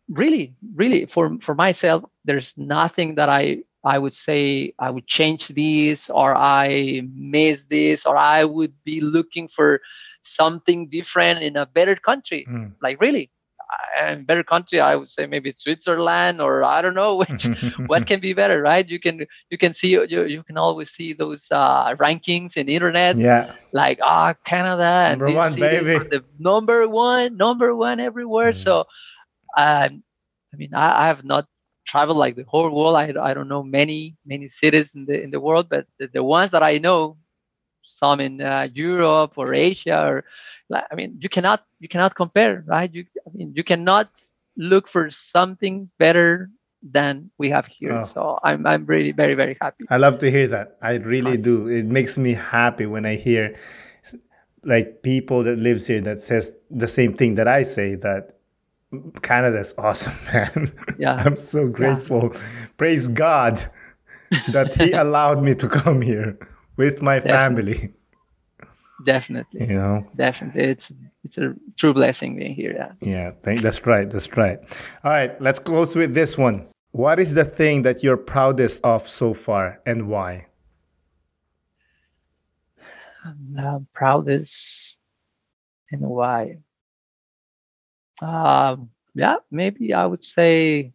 really, really, for for myself, there's nothing that I. I would say I would change this, or I miss this, or I would be looking for something different in a better country. Mm. Like really, a better country, I would say maybe Switzerland, or I don't know which, what can be better, right? You can you can see you you can always see those uh, rankings in the internet. Yeah, like ah, oh, Canada and number one, baby, are the number one, number one everywhere. Mm. So, um, I mean, I, I have not. Travel like the whole world. I, I don't know many many cities in the in the world, but the, the ones that I know, some in uh, Europe or Asia, or I mean, you cannot you cannot compare, right? You I mean, you cannot look for something better than we have here. Oh. So I'm I'm really very very happy. I love to hear that. I really do. It makes me happy when I hear like people that lives here that says the same thing that I say, that Canada's awesome, man. Yeah. I'm so grateful. Yeah. Praise God that He allowed me to come here with my Definitely. family. Definitely. You know? Definitely. It's it's a true blessing being here. Yeah. Yeah. Thank, that's right. That's right. All right. Let's close with this one. What is the thing that you're proudest of so far, and why? I'm proudest and why. Um, yeah, maybe I would say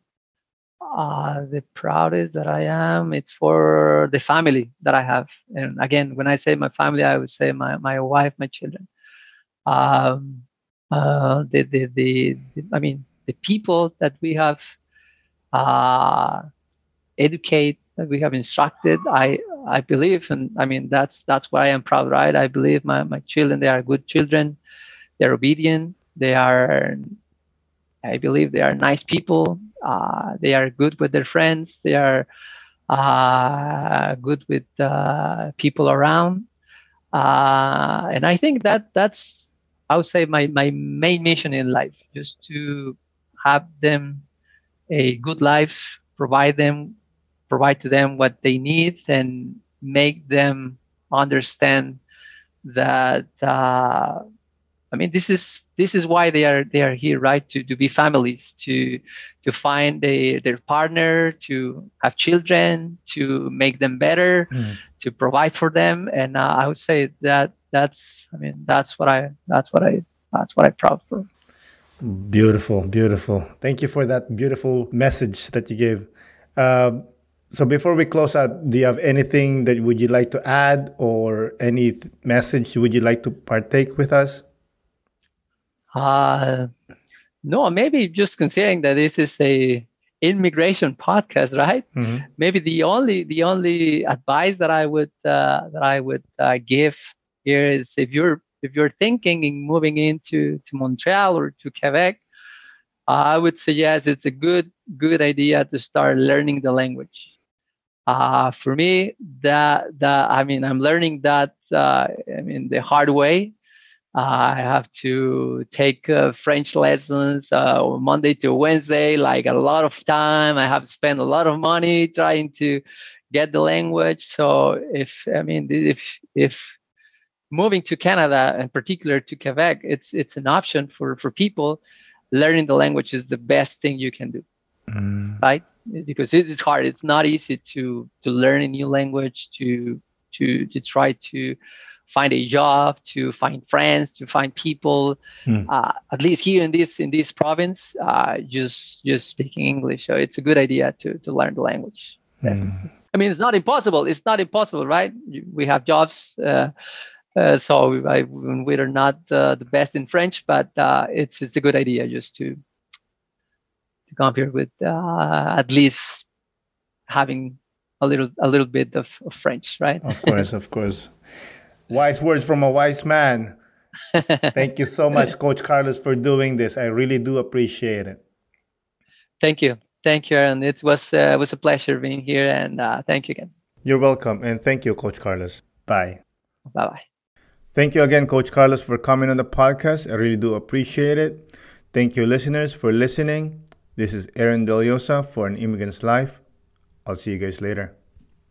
uh, the proudest that I am, it's for the family that I have. And again, when I say my family, I would say my, my wife, my children. Um, uh, the, the, the, the, I mean, the people that we have uh, educated, that we have instructed, I, I believe, and I mean, that's that's why I am proud, right? I believe my, my children, they are good children. They're obedient. They are, I believe they are nice people. Uh, they are good with their friends. They are uh, good with uh, people around. Uh, and I think that that's, I would say, my, my main mission in life, just to have them a good life, provide them, provide to them what they need, and make them understand that, uh, I mean, this is this is why they are they are here, right? To to be families, to to find a, their partner, to have children, to make them better, mm. to provide for them. And uh, I would say that that's, I mean, that's what I that's what I that's what I'm proud for. Beautiful, beautiful. Thank you for that beautiful message that you gave. Uh, So before we close out, do you have anything that would you like to add, or any th- message would you like to partake with us? Uh, no, maybe just considering that this is a immigration podcast, right? Mm-hmm. Maybe the only the only advice that I would uh, that I would uh, give here is, if you're if you're thinking in moving into to Montreal or to Quebec, I would suggest it's a good good idea to start learning the language. Uh, for me, that, that I mean, I'm learning that, uh, I mean, the hard way. Uh, I have to take uh, French lessons uh, Monday to Wednesday, like a lot of time. I have spent a lot of money trying to get the language. So if, I mean, if, if moving to Canada, in particular to Quebec, it's, it's an option for, for people. Learning the language is the best thing you can do, mm. right? Because it's hard. It's not easy to to learn a new language, to to to try to find a job, to find friends, to find people. Mm. Uh, at least here in this in this province, uh, just just speaking English. So it's a good idea to to learn the language. Mm. I mean, it's not impossible. It's not impossible, right? We have jobs. Uh, Uh, so we, I, we are not uh, the best in French, but uh, it's it's a good idea just to to compare with uh, at least having a little a little bit of, of French, right? Of course, of course. Wise words from a wise man. Thank you so much, Coach Carlos, for doing this. I really do appreciate it. Thank you, thank you, Aaron. It was uh, it was a pleasure being here, and uh, thank you again. You're welcome, and thank you, Coach Carlos. Bye. Bye bye. Thank you again, Coach Carlos, for coming on the podcast. I really do appreciate it. Thank you, listeners, for listening. This is Aaron Deliosa for An Immigrant's Life. I'll see you guys later.